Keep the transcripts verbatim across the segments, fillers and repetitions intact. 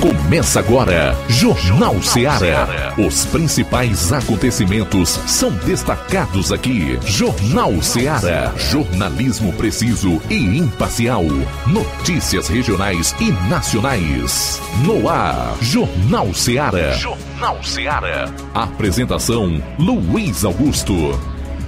Começa agora, Jornal Seara. Os principais acontecimentos são destacados aqui. Jornal Seara. Jornalismo preciso e imparcial. Notícias regionais e nacionais. No ar, Jornal Seara. Jornal Seara. Apresentação, Luiz Augusto.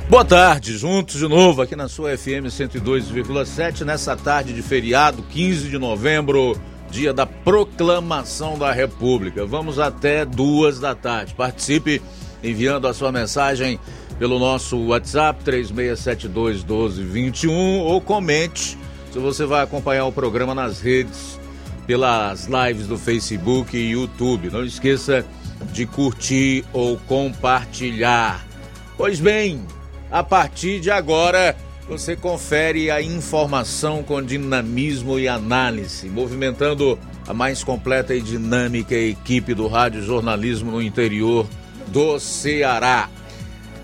Boa tarde, juntos de novo aqui na sua F M cento e dois vírgula sete, nessa tarde de feriado, quinze de novembro, dia da Proclamação da República. Vamos até duas da tarde. Participe enviando a sua mensagem pelo nosso WhatsApp três seis sete dois um dois dois um ou comente se você vai acompanhar o programa nas redes, pelas lives do Facebook e YouTube. Não esqueça de curtir ou compartilhar. Pois bem, a partir de agora, você confere a informação com dinamismo e análise, movimentando a mais completa e dinâmica equipe do Rádio Jornalismo no interior do Ceará.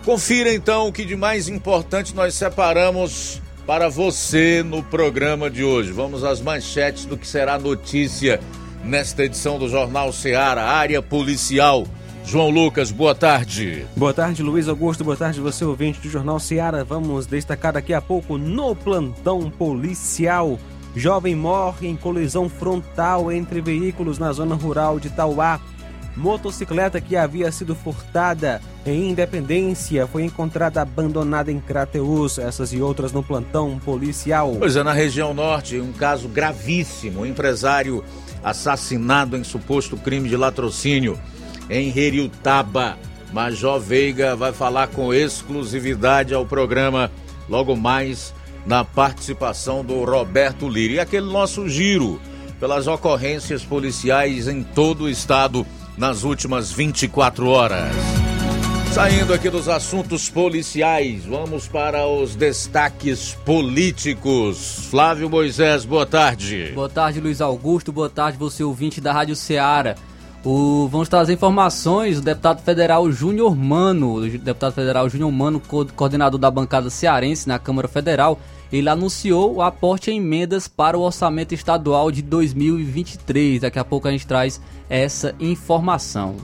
Confira então o que de mais importante nós separamos para você no programa de hoje. Vamos às manchetes do que será notícia nesta edição do Jornal Seara, área policial. João Lucas, boa tarde. Boa tarde, Luiz Augusto. Boa tarde, você ouvinte do Jornal Seara. Vamos destacar daqui a pouco no plantão policial. Jovem morre em colisão frontal entre veículos na zona rural de Tauá. Motocicleta que havia sido furtada em Independência foi encontrada abandonada em Crateús. Essas e outras no plantão policial. Pois é, na região norte, um caso gravíssimo. Um empresário assassinado em suposto crime de latrocínio em Heriutaba. Major Veiga vai falar com exclusividade ao programa logo mais, na participação do Roberto Lira. E aquele nosso giro pelas ocorrências policiais em todo o estado nas últimas vinte e quatro horas. Saindo aqui dos assuntos policiais, vamos para os destaques políticos. Flávio Moisés, boa tarde. Boa tarde, Luiz Augusto. Boa tarde, você ouvinte da Rádio Seara. O, vamos trazer informações do deputado federal Júnior Mano, o deputado federal Júnior Mano, co- coordenador da bancada cearense na Câmara Federal. Ele anunciou o aporte em emendas para o orçamento estadual de dois mil e vinte e três. Daqui a pouco a gente traz essa informação.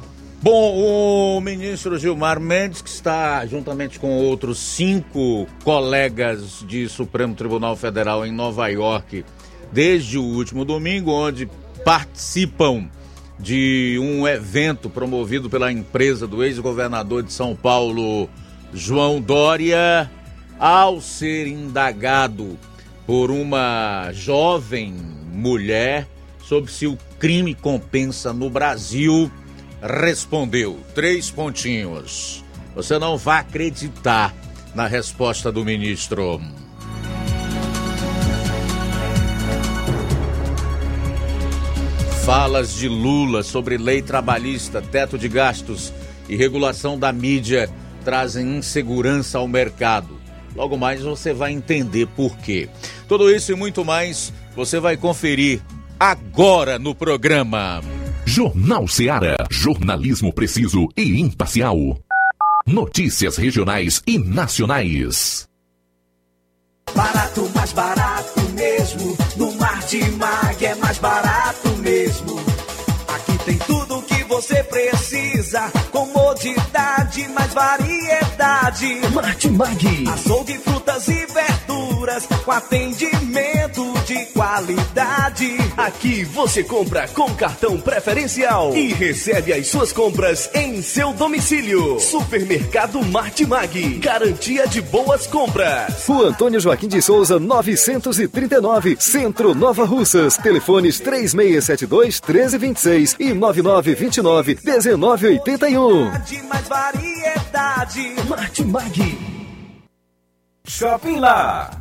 Bom, o ministro Gilmar Mendes, que está juntamente com outros cinco colegas de Supremo Tribunal Federal em Nova York desde o último domingo, onde participam de um evento promovido pela empresa do ex-governador de São Paulo, João Dória, ao ser indagado por uma jovem mulher sobre se o crime compensa no Brasil, respondeu três pontinhos. Você não vai acreditar na resposta do ministro. Falas de Lula sobre lei trabalhista, teto de gastos e regulação da mídia trazem insegurança ao mercado. Logo mais você vai entender por quê. Tudo isso e muito mais você vai conferir agora no programa. Jornal Seara. Jornalismo preciso e imparcial. Notícias regionais e nacionais. Barato, mais barato mesmo. No Martimag é mais barato mesmo. Aqui tem tudo o que você precisa. Comodidade, mais variedade. Martimag. Açougue, frutas e verduras, com atendimento de qualidade. Aqui você compra com cartão preferencial e recebe as suas compras em seu domicílio. Supermercado Martimag, garantia de boas compras. Rua Antônio Joaquim de Souza, novecentos e trinta e nove, Centro, Nova Russas. Telefones três seis sete dois um três dois seis e nove nove dois nove um nove oito um. Mais variedade. Martimag. Shopping Lá.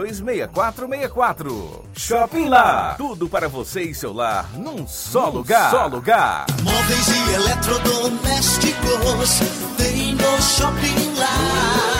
dois dois seis quatro seis quatro. Shopping Lá. Tudo para você e seu lar num só num lugar. Só lugar. Móveis e eletrodomésticos tem no Shopping Lá.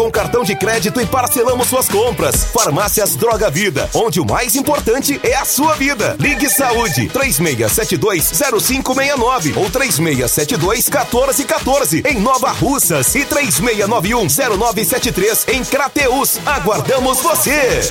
com cartão de crédito e parcelamos suas compras. Farmácias Droga Vida, onde o mais importante é a sua vida. Ligue Saúde, três seis sete dois zero cinco seis nove ou três seis sete dois um quatro um quatro em Nova Russas e três seis nove um zero nove sete três em Crateús. Aguardamos você!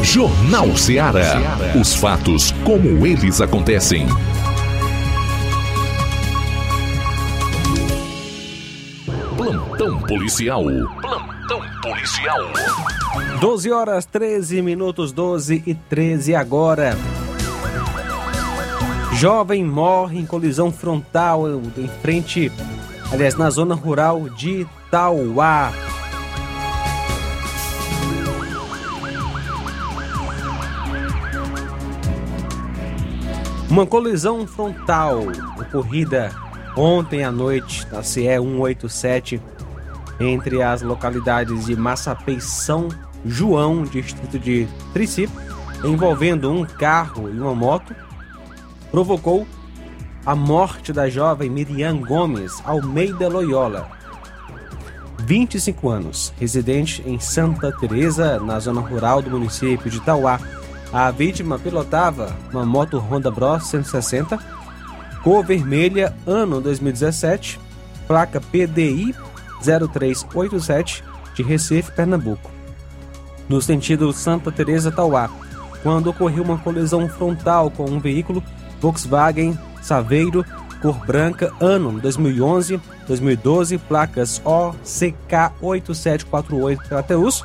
Jornal Seara. Os fatos como eles acontecem. Plantão policial. Plantão policial. doze horas, treze minutos, doze e treze agora. Jovem morre em colisão frontal em frente, aliás, na zona rural de Itauá. Uma colisão frontal ocorrida ontem à noite na C E cento e oitenta e sete entre as localidades de Massapê e São João, distrito de Trici, envolvendo um carro e uma moto, provocou a morte da jovem Miriam Gomes Almeida Loyola, vinte e cinco anos, residente em Santa Teresa, na zona rural do município de Itauá. A vítima pilotava uma moto Honda Bros cento e sessenta, cor vermelha, ano dois mil e dezessete, placa P D I zero três oito sete, de Recife, Pernambuco, no sentido Santa Teresa-Tauá, quando ocorreu uma colisão frontal com um veículo Volkswagen Saveiro, cor branca, ano dois mil e onze, dois mil e doze, placas O C K oito sete quatro oito, Crateús,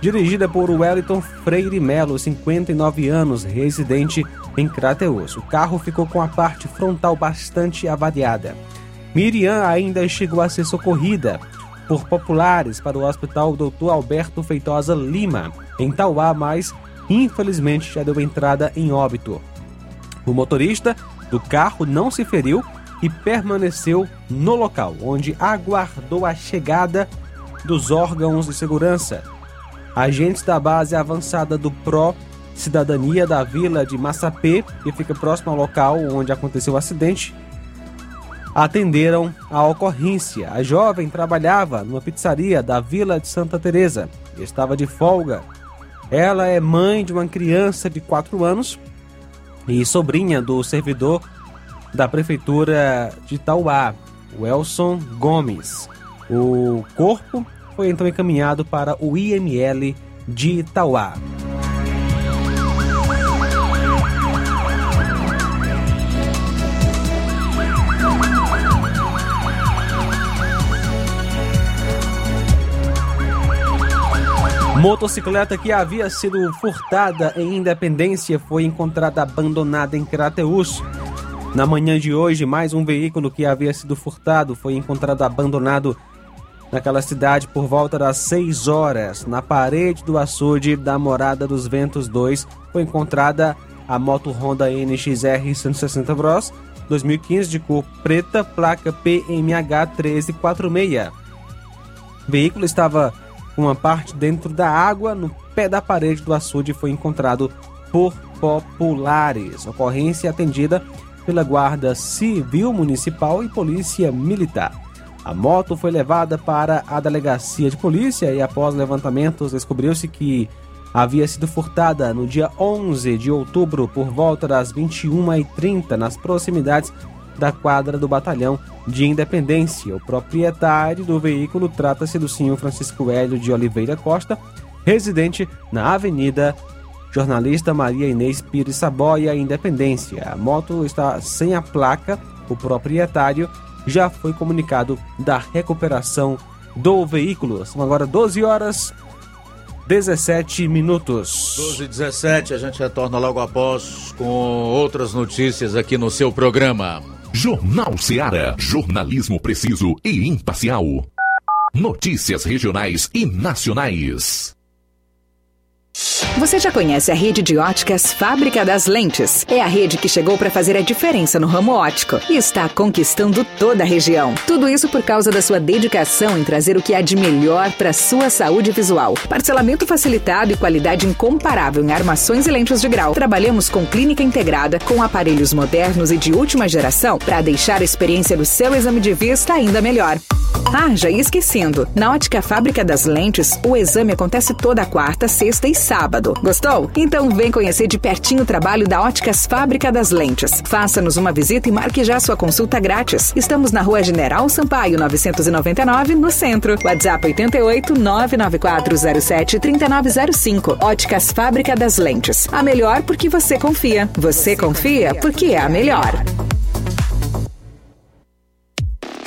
dirigida por Wellington Freire Melo, cinquenta e nove anos, residente em Crateús. O carro ficou com a parte frontal bastante avariada. Miriam ainda chegou a ser socorrida por populares para o Hospital doutor Alberto Feitosa Lima, em Tauá, mas infelizmente já deu entrada em óbito. O motorista do carro não se feriu e permaneceu no local, onde aguardou a chegada dos órgãos de segurança. Agentes da base avançada do P R O Cidadania da Vila de Massapê, que fica próximo ao local onde aconteceu o acidente, atenderam a ocorrência. A jovem trabalhava numa pizzaria da Vila de Santa Teresa e estava de folga. Ela é mãe de uma criança de quatro anos e sobrinha do servidor da Prefeitura de Itauá, Welson Gomes. O corpo foi então encaminhado para o I M L de Itauá. Motocicleta que havia sido furtada em Independência foi encontrada abandonada em Crateús. Na manhã de hoje, mais um veículo que havia sido furtado foi encontrado abandonado naquela cidade por volta das seis horas, na parede do açude da Morada dos Ventos dois, foi encontrada a moto Honda N X R cento e sessenta Bros, dois mil e quinze, de cor preta, placa P M H treze quarenta e seis. O veículo estava com uma parte dentro da água, no pé da parede do açude, e foi encontrado por populares. Ocorrência atendida pela Guarda Civil Municipal e Polícia Militar. A moto foi levada para a delegacia de polícia e, após levantamentos, descobriu-se que havia sido furtada no dia onze de outubro, por volta das vinte e uma e trinta, nas proximidades da quadra do Batalhão de Independência. O proprietário do veículo trata-se do senhor Francisco Hélio de Oliveira Costa, residente na Avenida Jornalista Maria Inês Pires Saboia, Independência. A moto está sem a placa. O proprietário já foi comunicado da recuperação do veículo. São agora doze horas, dezessete minutos. doze e dezessete, a gente retorna logo após com outras notícias aqui no seu programa. Jornal Seara, jornalismo preciso e imparcial. Notícias regionais e nacionais. Você já conhece a rede de óticas Fábrica das Lentes. É a rede que chegou para fazer a diferença no ramo óptico e está conquistando toda a região. Tudo isso por causa da sua dedicação em trazer o que há de melhor para sua saúde visual. Parcelamento facilitado e qualidade incomparável em armações e lentes de grau. Trabalhamos com clínica integrada, com aparelhos modernos e de última geração para deixar a experiência do seu exame de vista ainda melhor. Ah, já ia esquecendo. Na ótica Fábrica das Lentes, o exame acontece toda quarta, sexta e sábado. Gostou? Então vem conhecer de pertinho o trabalho da Óticas Fábrica das Lentes. Faça-nos uma visita e marque já sua consulta grátis. Estamos na Rua General Sampaio, novecentos e noventa e nove, no centro. WhatsApp oito oito, nove nove quatro zero sete, três nove zero cinco. Óticas Fábrica das Lentes. A melhor porque você confia. Você confia porque é a melhor.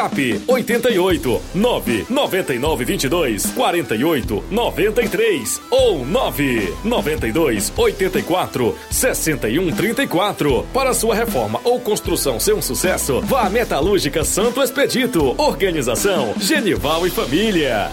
Zap oitenta e oito, nove nove nove dois dois, quarenta e oito noventa e três ou nove nove dois oito quatro, seis um três quatro. Para sua reforma ou construção ser um sucesso, vá à Metalúrgica Santo Expedito. Organização Genival e Família.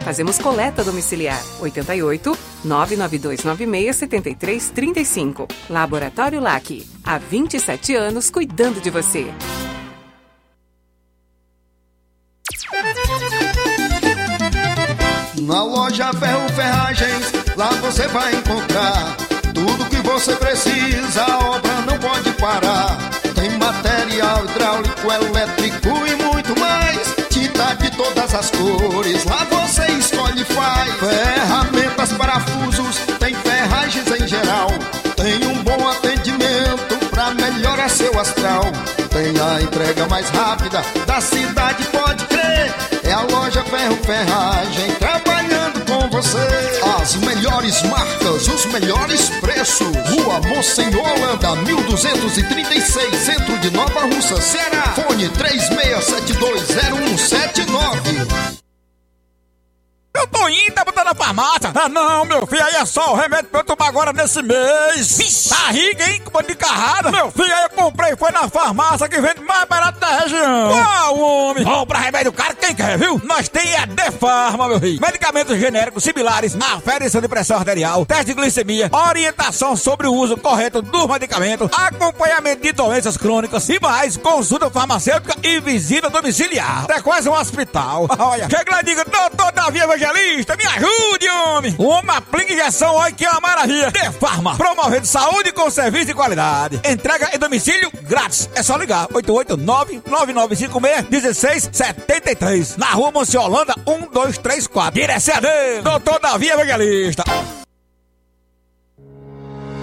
Fazemos coleta domiciliar. oito oito, nove nove dois nove seis, sete três três cinco. Laboratório L A C. Há vinte e sete anos cuidando de você. Na loja Ferro Ferragens, lá você vai encontrar tudo que você precisa, a obra não pode parar. Tem material hidráulico, elétrico e muito mais. Tinta de todas as cores, lá você escolhe e faz. Ferramentas, parafusos, tem ferragens em geral. Tem um bom atendimento pra melhorar seu astral. Tem a entrega mais rápida da cidade, pode crer. É a loja Ferro Ferragem trabalhando com você. As melhores marcas, os melhores preços. Rua Monsenhor Holanda, mil duzentos e trinta e seis, centro de Nova Russa, Ceará. Fone três seis sete dois zero um sete nove. Eu tô indo, tá botando na farmácia. Ah não, meu filho, aí é só o remédio pra eu tomar agora nesse mês. Vixe. Barriga, hein, com de carrada. Meu filho, aí eu comprei, foi na farmácia que vende mais barato da região. Uau, homem. Compra remédio caro quem quer, viu? Nós tem a Defarma, meu filho. Medicamentos genéricos similares, aferição de pressão arterial, teste de glicemia, orientação sobre o uso correto dos medicamentos, acompanhamento de doenças crônicas e mais, consulta farmacêutica e visita domiciliar. É quase um hospital. Olha, chega lá e diga, doutor Davi Evangelista, me ajude, homem. homem. Uma plinga injeção, olha que é uma maravilha. De Farma, promovendo saúde com serviço de qualidade. Entrega em domicílio grátis. É só ligar. oito oito nove, nove nove cinco seis, um seis sete três. Na rua Monsiolanda, um dois três quatro. Direção dele, doutor Davi Evangelista.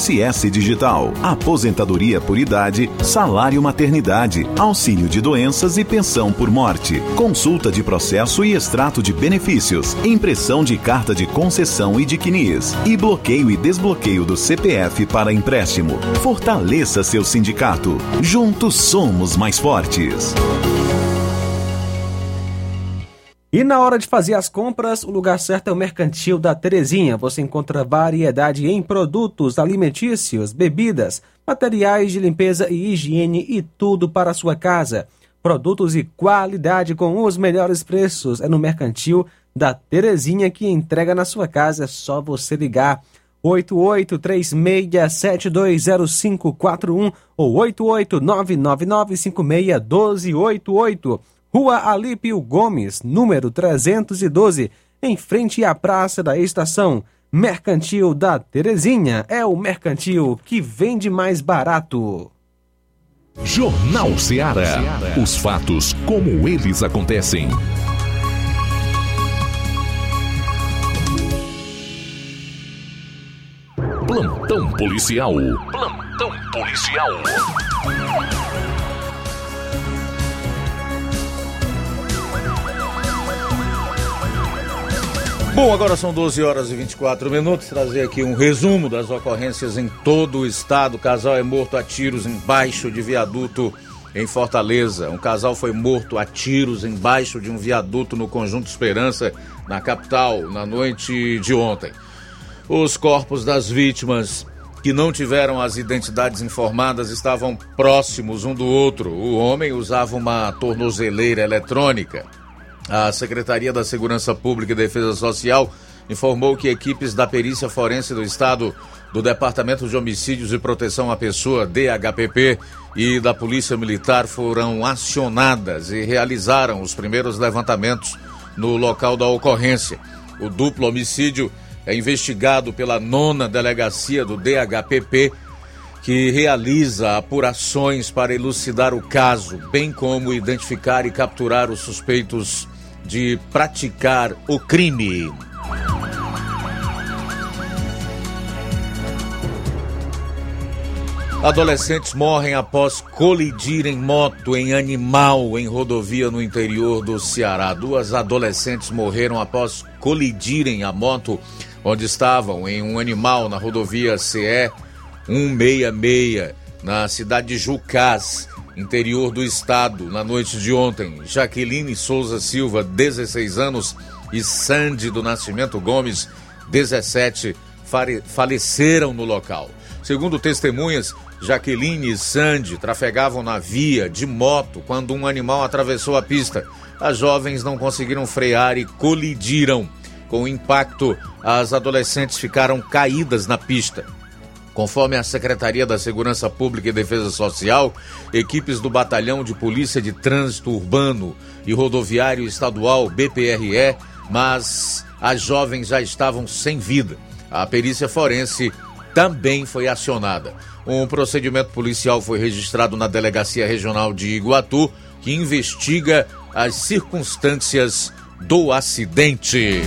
S Digital, aposentadoria por idade, salário maternidade, auxílio de doenças e pensão por morte, consulta de processo e extrato de benefícios, impressão de carta de concessão e de C N I S, e bloqueio e desbloqueio do C P F para empréstimo. Fortaleça seu sindicato. Juntos somos mais fortes. E na hora de fazer as compras, o lugar certo é o Mercantil da Terezinha. Você encontra variedade em produtos alimentícios, bebidas, materiais de limpeza e higiene e tudo para a sua casa. Produtos e qualidade com os melhores preços. É no Mercantil da Terezinha que entrega na sua casa. É só você ligar. oito oito três seis sete dois zero cinco quatro um ou oito oito nove nove nove cinco seis um dois oito oito. Rua Alípio Gomes, número trezentos e doze, em frente à Praça da Estação. Mercantil da Terezinha é o mercantil que vende mais barato. Jornal Seara. Os fatos como eles acontecem. Plantão policial. Plantão policial. Bom, agora são doze horas e vinte e quatro minutos, trazer aqui um resumo das ocorrências em todo o estado. O casal é morto a tiros embaixo de viaduto em Fortaleza. Um casal foi morto a tiros embaixo de um viaduto no Conjunto Esperança, na capital, na noite de ontem. Os corpos das vítimas, que não tiveram as identidades informadas, estavam próximos um do outro. O homem usava uma tornozeleira eletrônica. A Secretaria da Segurança Pública e Defesa Social informou que equipes da Perícia Forense do Estado, do Departamento de Homicídios e Proteção à Pessoa, D H P P, e da Polícia Militar foram acionadas e realizaram os primeiros levantamentos no local da ocorrência. O duplo homicídio é investigado pela nona Delegacia do D H P P, que realiza apurações para elucidar o caso, bem como identificar e capturar os suspeitos de praticar o crime. Adolescentes morrem após colidir em moto em animal em rodovia no interior do Ceará. Duas adolescentes morreram após colidirem a moto onde estavam em um animal na rodovia C E cento e sessenta e seis, na cidade de Jucás, interior do estado, na noite de ontem. Jaqueline Souza Silva, dezesseis anos, e Sandy do Nascimento Gomes, dezessete, faleceram no local. Segundo testemunhas, Jaqueline e Sandy trafegavam na via de moto quando um animal atravessou a pista. As jovens não conseguiram frear e colidiram. Com o impacto, as adolescentes ficaram caídas na pista. Conforme a Secretaria da Segurança Pública e Defesa Social, equipes do Batalhão de Polícia de Trânsito Urbano e Rodoviário Estadual, B P R E, mas as jovens já estavam sem vida. A perícia forense também foi acionada. Um procedimento policial foi registrado na Delegacia Regional de Iguatu, que investiga as circunstâncias do acidente.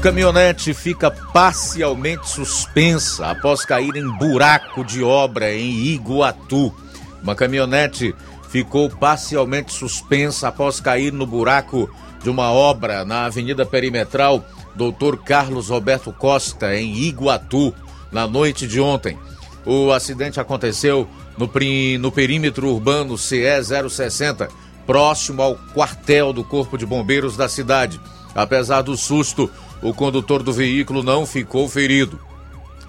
Caminhonete fica parcialmente suspensa após cair em buraco de obra em Iguatu. Uma caminhonete ficou parcialmente suspensa após cair no buraco de uma obra na Avenida Perimetral doutor Carlos Roberto Costa, em Iguatu, na noite de ontem. O acidente aconteceu no, pri... no perímetro urbano C E zero sessenta, próximo ao quartel do Corpo de Bombeiros da cidade. Apesar do susto, o condutor do veículo não ficou ferido.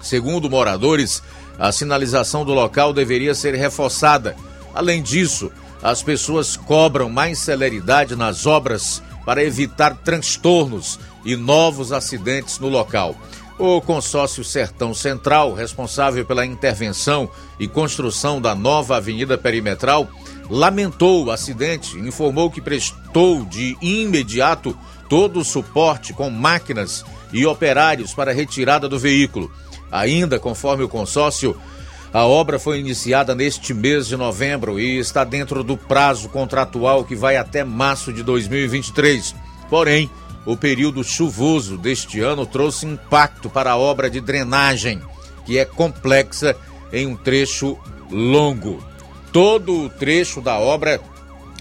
Segundo moradores, a sinalização do local deveria ser reforçada. Além disso, as pessoas cobram mais celeridade nas obras para evitar transtornos e novos acidentes no local. O consórcio Sertão Central, responsável pela intervenção e construção da nova avenida perimetral, lamentou o acidente e informou que prestou de imediato todo o suporte com máquinas e operários para a retirada do veículo. Ainda, conforme o consórcio, a obra foi iniciada neste mês de novembro e está dentro do prazo contratual que vai até março de dois mil e vinte e três. Porém, o período chuvoso deste ano trouxe impacto para a obra de drenagem, que é complexa em um trecho longo. Todo o trecho da obra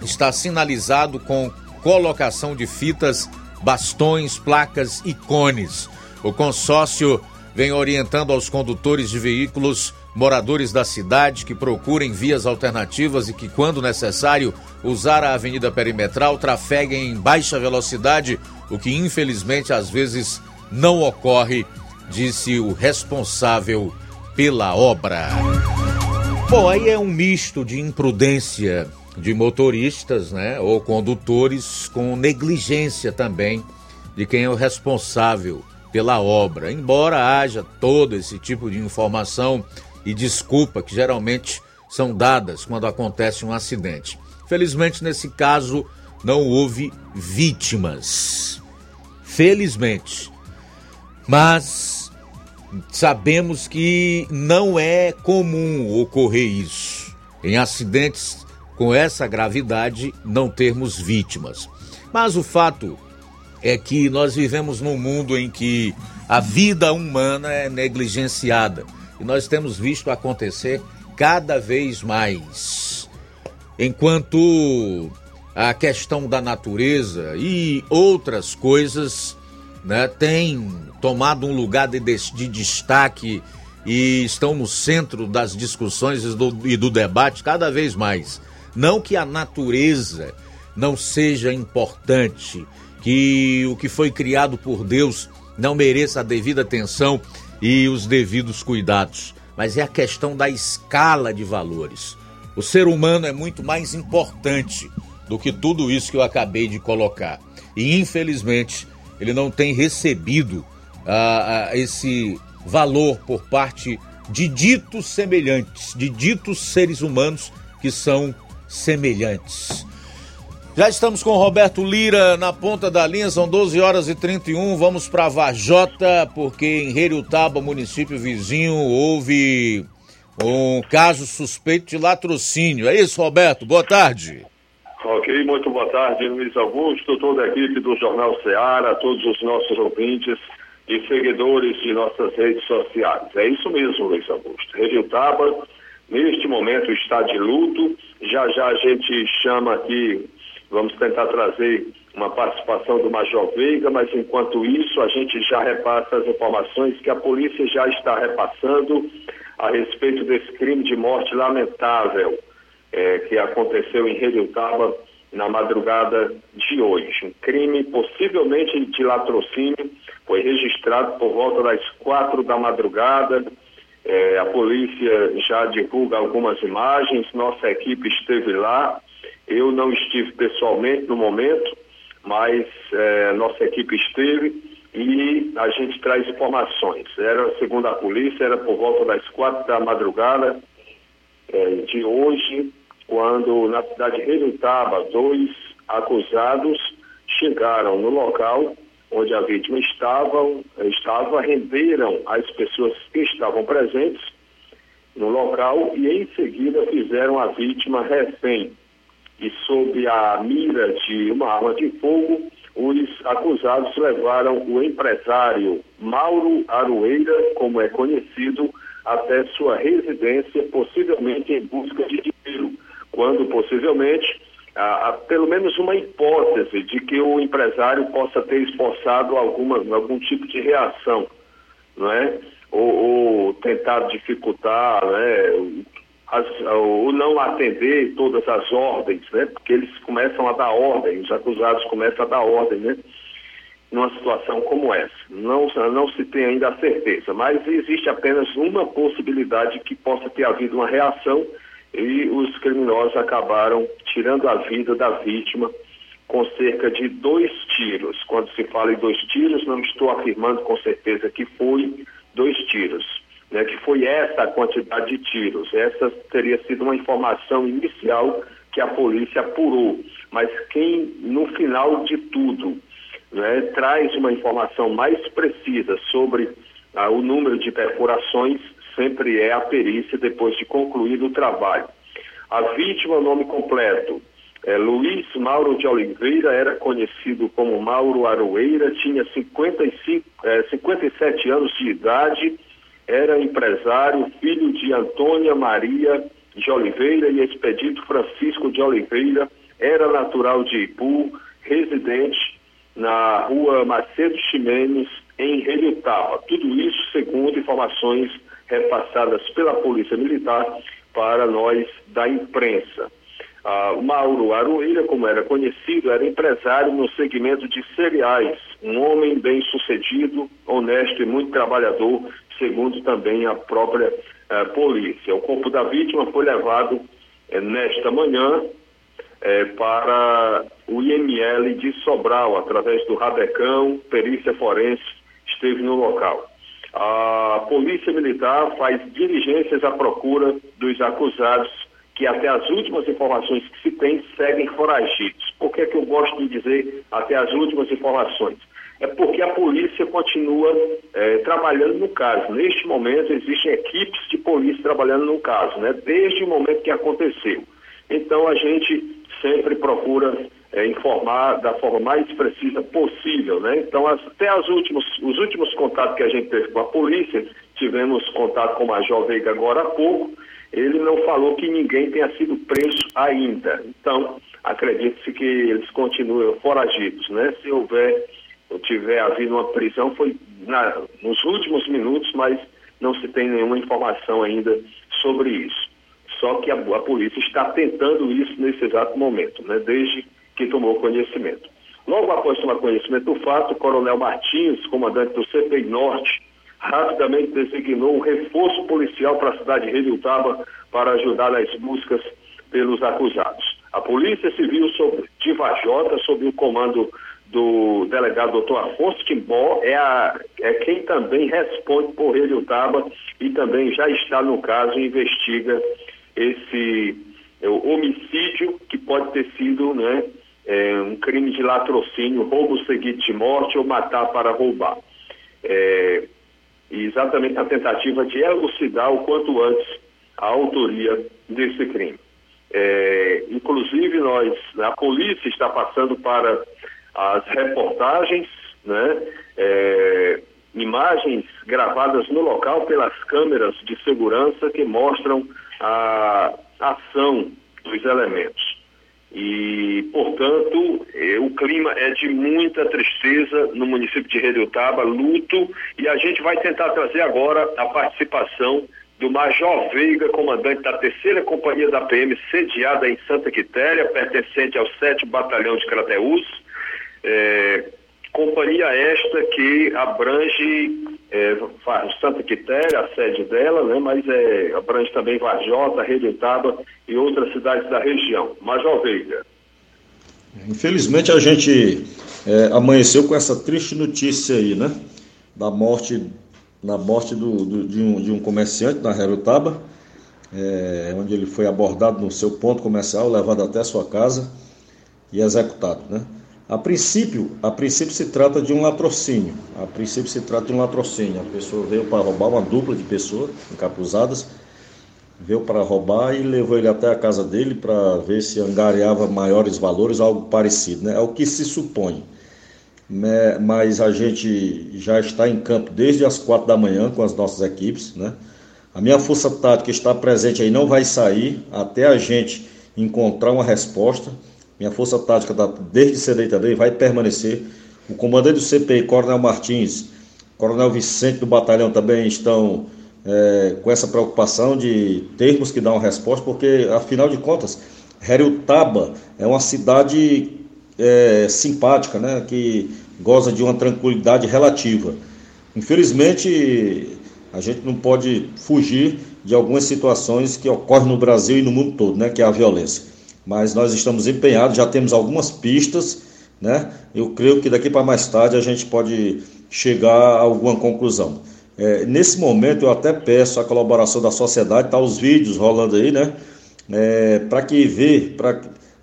está sinalizado com colocação de fitas, bastões, placas e cones. O consórcio vem orientando aos condutores de veículos, moradores da cidade, que procurem vias alternativas e que, quando necessário usar a avenida perimetral, trafeguem em baixa velocidade, o que infelizmente às vezes não ocorre, disse o responsável pela obra. Bom, aí é um misto de imprudência de motoristas, né, ou condutores, com negligência também de quem é o responsável pela obra, embora haja todo esse tipo de informação e desculpa que geralmente são dadas quando acontece um acidente. Felizmente, nesse caso, não houve vítimas. Felizmente. Mas sabemos que não é comum ocorrer isso. Em acidentes com essa gravidade, não termos vítimas. Mas o fato é que nós vivemos num mundo em que a vida humana é negligenciada. E nós temos visto acontecer cada vez mais. Enquanto a questão da natureza e outras coisas, né, tem tomado um lugar de, de destaque e estão no centro das discussões e do, e do debate cada vez mais. Não que a natureza não seja importante, que o que foi criado por Deus não mereça a devida atenção e os devidos cuidados, mas é a questão da escala de valores. O ser humano é muito mais importante do que tudo isso que eu acabei de colocar. E, infelizmente, ele não tem recebido ah, esse valor por parte de ditos semelhantes, de ditos seres humanos que são semelhantes. Já estamos com o Roberto Lira na ponta da linha, são doze horas e trinta e um, vamos para Varjota, porque em Reriutaba, município vizinho, houve um caso suspeito de latrocínio. É isso, Roberto, boa tarde. Ok, muito boa tarde, Luiz Augusto, toda a equipe do Jornal Seara, todos os nossos ouvintes e seguidores de nossas redes sociais. É isso mesmo, Luiz Augusto, Reriutaba, neste momento está de luto, já já a gente chama aqui. Vamos tentar trazer uma participação do Major Veiga, mas enquanto isso a gente já repassa as informações que a polícia já está repassando a respeito desse crime de morte lamentável é, que aconteceu em Reriutaba na madrugada de hoje. Um crime possivelmente de latrocínio foi registrado por volta das quatro da madrugada. É, a polícia já divulga algumas imagens, nossa equipe esteve lá. Eu não estive pessoalmente no momento, mas eh, nossa equipe esteve e a gente traz informações. Era, segundo a polícia, era por volta das quatro da madrugada eh, de hoje, quando na cidade de Reriutaba, dois acusados chegaram no local onde a vítima estava, estava, renderam as pessoas que estavam presentes no local e em seguida fizeram a vítima refém. E sob a mira de uma arma de fogo, os acusados levaram o empresário Mauro Aroeira, como é conhecido, até sua residência, possivelmente em busca de dinheiro, quando possivelmente há, há pelo menos uma hipótese de que o empresário possa ter esforçado alguma, algum tipo de reação, não é? ou, ou tentar dificultar, né, as, o não atender todas as ordens, né? Porque eles começam a dar ordem, os acusados começam a dar ordem, né? Numa situação como essa. Não, não se tem ainda a certeza, mas existe apenas uma possibilidade que possa ter havido uma reação e os criminosos acabaram tirando a vida da vítima com cerca de dois tiros. Quando se fala em dois tiros, não estou afirmando com certeza que foi dois tiros, né? Que foi essa a quantidade de tiros. Essa teria sido uma informação inicial que a polícia apurou. Mas quem, no final de tudo, né, traz uma informação mais precisa sobre ah, o número de perfurações, sempre é a perícia depois de concluído o trabalho. A vítima, nome completo, é Luiz Mauro de Oliveira, era conhecido como Mauro Aroeira, tinha cinquenta e cinco, é, cinquenta e sete anos de idade, era empresário, filho de Antônia Maria de Oliveira e Expedito Francisco de Oliveira, era natural de Ipu, residente na rua Macedo Ximenes, em Relutava. Tudo isso segundo informações repassadas pela Polícia Militar para nós da imprensa. Ah, Mauro Aroeira, como era conhecido, era empresário no segmento de cereais, um homem bem-sucedido, honesto e muito trabalhador, segundo também a própria eh, polícia. O corpo da vítima foi levado eh, nesta manhã eh, para o I M L de Sobral, através do Radecão. Perícia forense esteve no local. A Polícia Militar faz diligências à procura dos acusados, que até as últimas informações que se tem seguem foragidos. Por que é que eu gosto de dizer até as últimas informações? É porque a polícia continua é, trabalhando no caso. Neste momento existem equipes de polícia trabalhando no caso, né? Desde o momento que aconteceu. Então a gente sempre procura é, informar da forma mais precisa possível, né? Então as, até as últimos, os últimos contatos que a gente teve com a polícia, tivemos contato com o Major Veiga agora há pouco, ele não falou que ninguém tenha sido preso ainda. Então acredita-se que eles continuem foragidos, né? Se houver ou tiver havido uma prisão, foi na, nos últimos minutos, mas não se tem nenhuma informação ainda sobre isso. Só que a, a polícia está tentando isso nesse exato momento, né? Desde que tomou conhecimento. Logo após tomar conhecimento do fato, o Coronel Martins, comandante do C P I Norte, rapidamente designou um reforço policial para a cidade de Redutaba para ajudar nas buscas pelos acusados. A Polícia Civil sobre, de Vajota, sob o comando do delegado doutor Afonso Timbó, é, a, é quem também responde por Redutaba e também já está no caso e investiga esse é, homicídio que pode ter sido, né, é, um crime de latrocínio, roubo seguido de morte ou matar para roubar. É, exatamente a tentativa de elucidar o quanto antes a autoria desse crime. É, inclusive nós, a polícia está passando para as reportagens, né, é, imagens gravadas no local pelas câmeras de segurança que mostram a ação dos elementos. E, portanto, eh, o clima é de muita tristeza no município de Redutaba, luto, e a gente vai tentar trazer agora a participação do Major Veiga, comandante da terceira Companhia da P M, sediada em Santa Quitéria, pertencente ao sétimo Batalhão de Crateús, eh, companhia esta que abrange eh, Santa Quitéria, a sede dela, né, mas eh, abrange também Vajota, Redutaba e outras cidades da região. Major Veiga. Infelizmente a gente eh, amanheceu com essa triste notícia aí, né, da morte, da morte do, do, de, um, de um comerciante na Redutaba, eh, onde ele foi abordado no seu ponto comercial, levado até sua casa e executado, né? A princípio, a princípio se trata de um latrocínio, a princípio se trata de um latrocínio, a pessoa veio para roubar, uma dupla de pessoas encapuzadas, veio para roubar e levou ele até a casa dele para ver se angariava maiores valores, algo parecido, né? É o que se supõe, né? Mas a gente já está em campo desde as quatro da manhã com as nossas equipes, né? A minha força tática está presente aí, não vai sair até a gente encontrar uma resposta. Minha força tática desde cedo também vai permanecer. O comandante do C P I, Coronel Martins, Coronel Vicente do Batalhão também estão é, com essa preocupação de termos que dar uma resposta, porque, afinal de contas, Heriotaba é uma cidade é, simpática, né, que goza de uma tranquilidade relativa. Infelizmente, a gente não pode fugir de algumas situações que ocorrem no Brasil e no mundo todo, né, que é a violência. Mas nós estamos empenhados, já temos algumas pistas, né? Eu creio que daqui para mais tarde a gente pode chegar a alguma conclusão. É, nesse momento eu até peço a colaboração da sociedade, tá os vídeos rolando aí, né? É, para que ver,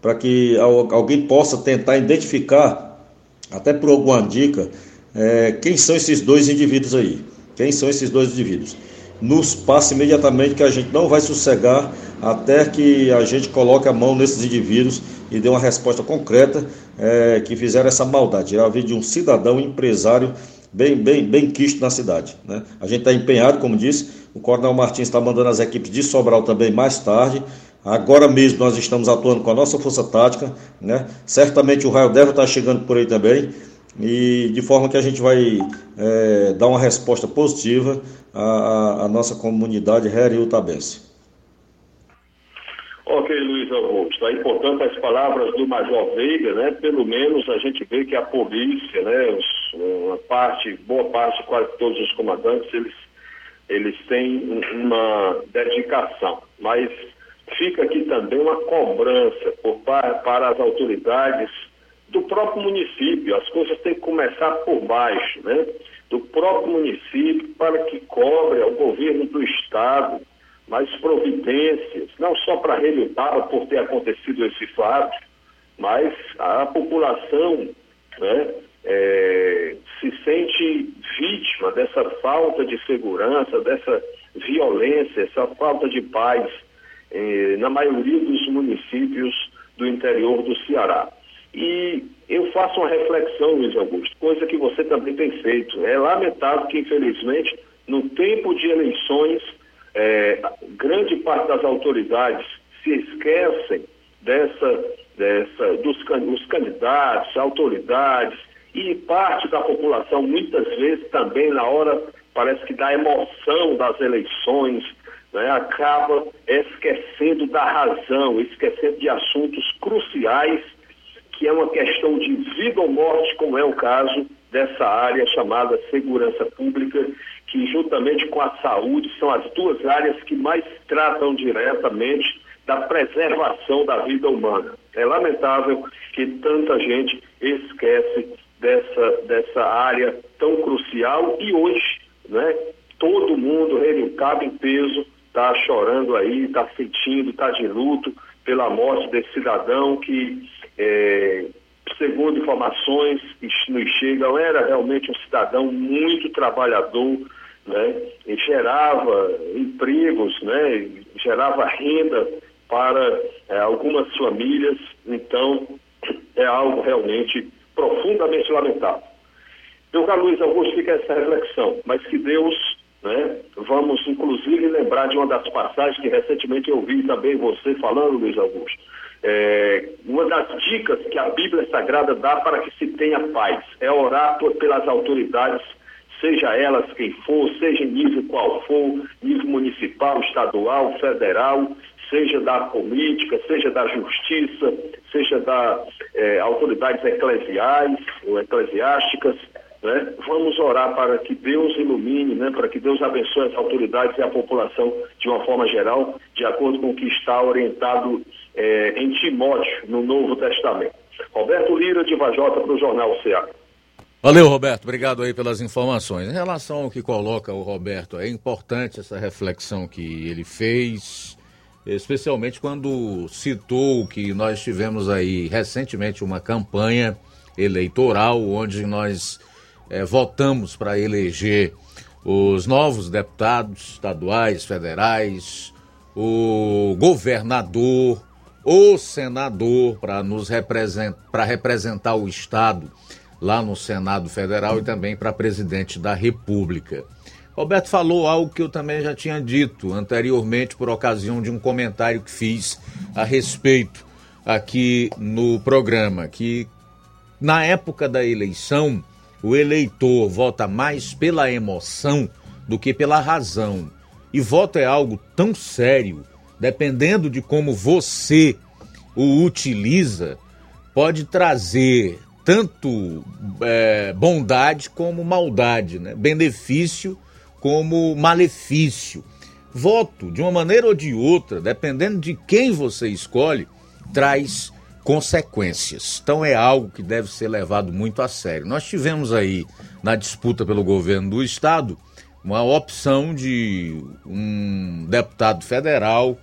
para que alguém possa tentar identificar, até por alguma dica, é, quem são esses dois indivíduos aí. Quem são esses dois indivíduos? Nos passe imediatamente, que a gente não vai sossegar até que a gente coloque a mão nesses indivíduos e dê uma resposta concreta é, que fizeram essa maldade. É a vida de um cidadão empresário bem, bem, bem quisto na cidade, né? A gente está empenhado, como disse, o Coronel Martins está mandando as equipes de Sobral também mais tarde. Agora mesmo nós estamos atuando com a nossa força tática, né? Certamente o raio deve estar chegando por aí também, e de forma que a gente vai é, dar uma resposta positiva à, à nossa comunidade heriotabense. Ok, Luiz Augusto, é importante as palavras do Major Veiga, né? Pelo menos a gente vê que a polícia, né, os, uma parte, boa parte, quase todos os comandantes, eles, eles têm uma dedicação, mas fica aqui também uma cobrança por, para, para as autoridades do próprio município. As coisas têm que começar por baixo, né? Do próprio município, para que cobre ao governo do Estado mais providências, não só para Heriotaba por ter acontecido esse fato, mas a população, né, é, se sente vítima dessa falta de segurança, dessa violência, essa falta de paz eh, na maioria dos municípios do interior do Ceará. E eu faço uma reflexão, Luiz Augusto, coisa que você também tem feito. É lamentável que, infelizmente, no tempo de eleições, é, grande parte das autoridades se esquecem dessa, dessa, dos os candidatos, autoridades, e parte da população, muitas vezes, também, na hora, parece que dá emoção das eleições, né, acaba esquecendo da razão, esquecendo de assuntos cruciais, que é uma questão de vida ou morte, como é o caso dessa área chamada segurança pública, que juntamente com a saúde são as duas áreas que mais tratam diretamente da preservação da vida humana. É lamentável que tanta gente esquece dessa, dessa área tão crucial, e hoje, né, todo mundo, Heriotaba em peso, está chorando aí, está sentindo, está de luto pela morte desse cidadão que, É, segundo informações que nos chegam, era realmente um cidadão muito trabalhador, né? E gerava empregos, né? Gerava renda para é, algumas famílias. Então, é algo realmente profundamente lamentável. Meu caro Luiz Augusto, fica essa reflexão, mas que Deus, né? Vamos, inclusive, lembrar de uma das passagens que recentemente eu vi também você falando, Luiz Augusto. É, uma das dicas que a Bíblia Sagrada dá para que se tenha paz é orar por, pelas autoridades, seja elas quem for, seja nível qual for, nível municipal, estadual, federal, seja da política, seja da justiça, seja da é, autoridades eclesiais ou eclesiásticas, né? Vamos orar para que Deus ilumine, né? Para que Deus abençoe as autoridades e a população de uma forma geral, de acordo com o que está orientado É, em Timóteo, no Novo Testamento. Roberto Lira, de Vajota, para o Jornal Seara. Valeu, Roberto, obrigado aí pelas informações. Em relação ao que coloca o Roberto, é importante essa reflexão que ele fez, especialmente quando citou que nós tivemos aí recentemente uma campanha eleitoral, onde nós é, votamos para eleger os novos deputados estaduais, federais, o governador, o senador, para nos representar, para representar o Estado lá no Senado Federal, e também para presidente da República. Roberto falou algo que eu também já tinha dito anteriormente por ocasião de um comentário que fiz a respeito aqui no programa, que na época da eleição o eleitor vota mais pela emoção do que pela razão. E voto é algo tão sério, dependendo de como você o utiliza, pode trazer tanto é, bondade como maldade, né? Benefício como malefício. Voto, de uma maneira ou de outra, dependendo de quem você escolhe, traz consequências. Então é algo que deve ser levado muito a sério. Nós tivemos aí, na disputa pelo governo do estado, uma opção de um deputado federal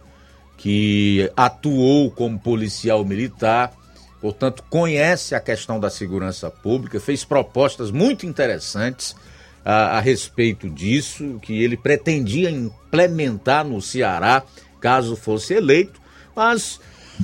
que atuou como policial militar, portanto conhece a questão da segurança pública, fez propostas muito interessantes a, a respeito disso, que ele pretendia implementar no Ceará, caso fosse eleito, mas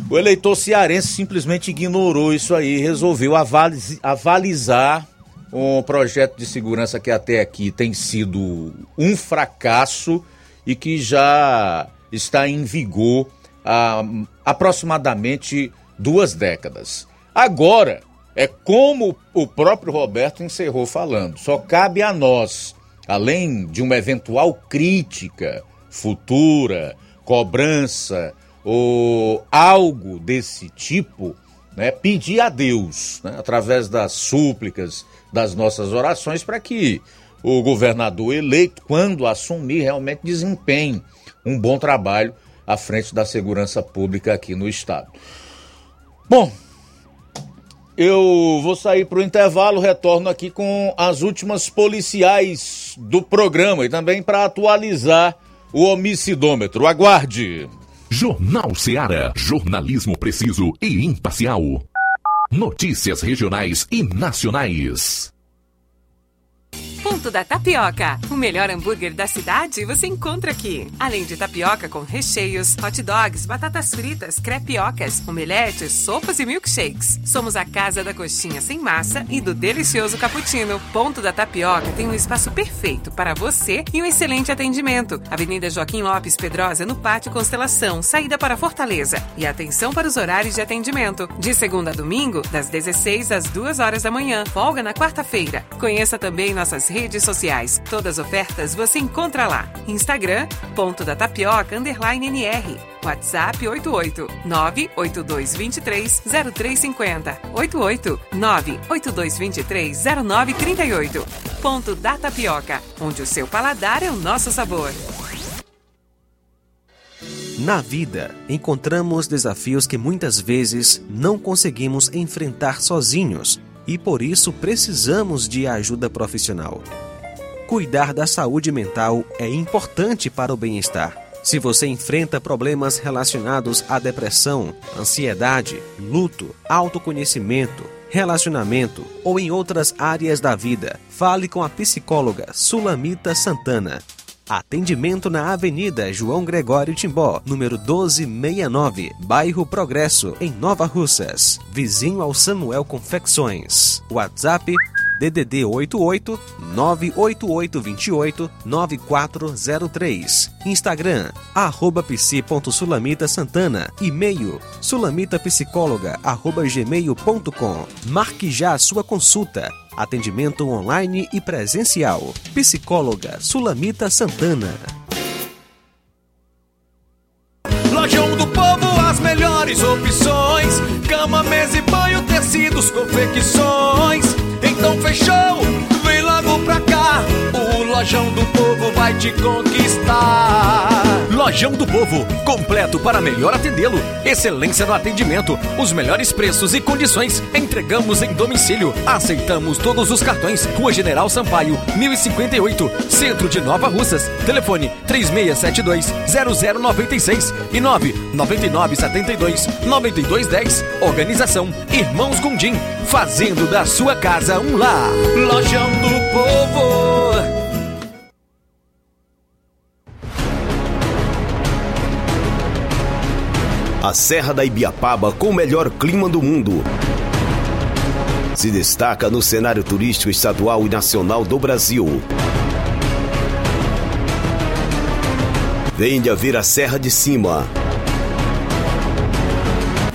o eleitor cearense simplesmente ignorou isso aí e resolveu avaliz- avalizar um projeto de segurança que até aqui tem sido um fracasso e que já está em vigor há aproximadamente duas décadas. Agora, é como o próprio Roberto encerrou falando, só cabe a nós, além de uma eventual crítica futura, cobrança ou algo desse tipo, né, pedir a Deus, né, através das súplicas, das nossas orações, para que o governador eleito, quando assumir, realmente desempenhe um bom trabalho à frente da segurança pública aqui no estado. Bom, eu vou sair para o intervalo, retorno aqui com as últimas policiais do programa e também para atualizar o homicidômetro. Aguarde! Jornal Seara. Jornalismo preciso e imparcial. Notícias regionais e nacionais. Ponto da Tapioca. O melhor hambúrguer da cidade você encontra aqui. Além de tapioca com recheios, hot dogs, batatas fritas, crepiocas, omeletes, sopas e milkshakes. Somos a casa da coxinha sem massa e do delicioso cappuccino. Ponto da Tapioca tem um espaço perfeito para você e um excelente atendimento. Avenida Joaquim Lopes Pedrosa, no Pátio Constelação, saída para Fortaleza. E atenção para os horários de atendimento. De segunda a domingo, das dezesseis às duas horas da manhã. Folga na quarta-feira. Conheça também nossas redes sociais. Todas as ofertas você encontra lá. Instagram, ponto da tapioca, underline N R. WhatsApp oito oito nove oito dois dois três zero três cinco zero. oito oito nove oito dois dois três zero nove três oito. Ponto da Tapioca, onde o seu paladar é o nosso sabor. Na vida, encontramos desafios que muitas vezes não conseguimos enfrentar sozinhos. E por isso precisamos de ajuda profissional. Cuidar da saúde mental é importante para o bem-estar. Se você enfrenta problemas relacionados à depressão, ansiedade, luto, autoconhecimento, relacionamento ou em outras áreas da vida, fale com a psicóloga Sulamita Santana. Atendimento na Avenida João Gregório Timbó, número doze sessenta e nove, bairro Progresso, em Nova Russas. Vizinho ao Samuel Confecções. WhatsApp D D D oito oito nove oito oito dois oito nove quatro zero três. Instagram, arroba psi.sulamitasantana. E-mail, sulamitapsicóloga, arroba gmail ponto com. Marque já a sua consulta. Atendimento online e presencial. Psicóloga Sulamita Santana. Lojão do Povo, as melhores opções. Cama, mesa e banho, tecidos, confecções. Então fechou, vem logo pra cá. O Lojão do Povo vai te conquistar. Lojão do Povo, completo para melhor atendê-lo. Excelência no atendimento, os melhores preços e condições. Entregamos em domicílio. Aceitamos todos os cartões. Rua General Sampaio, mil e cinquenta e oito, Centro de Nova Russas. Telefone três seis sete dois zero zero nove seis e nove nove nove sete dois nove dois um zero. Organização Irmãos Gondim, fazendo da sua casa um lar. Lojão do Povo. A Serra da Ibiapaba, com o melhor clima do mundo, se destaca no cenário turístico estadual e nacional do Brasil. Venha ver a Serra de Cima.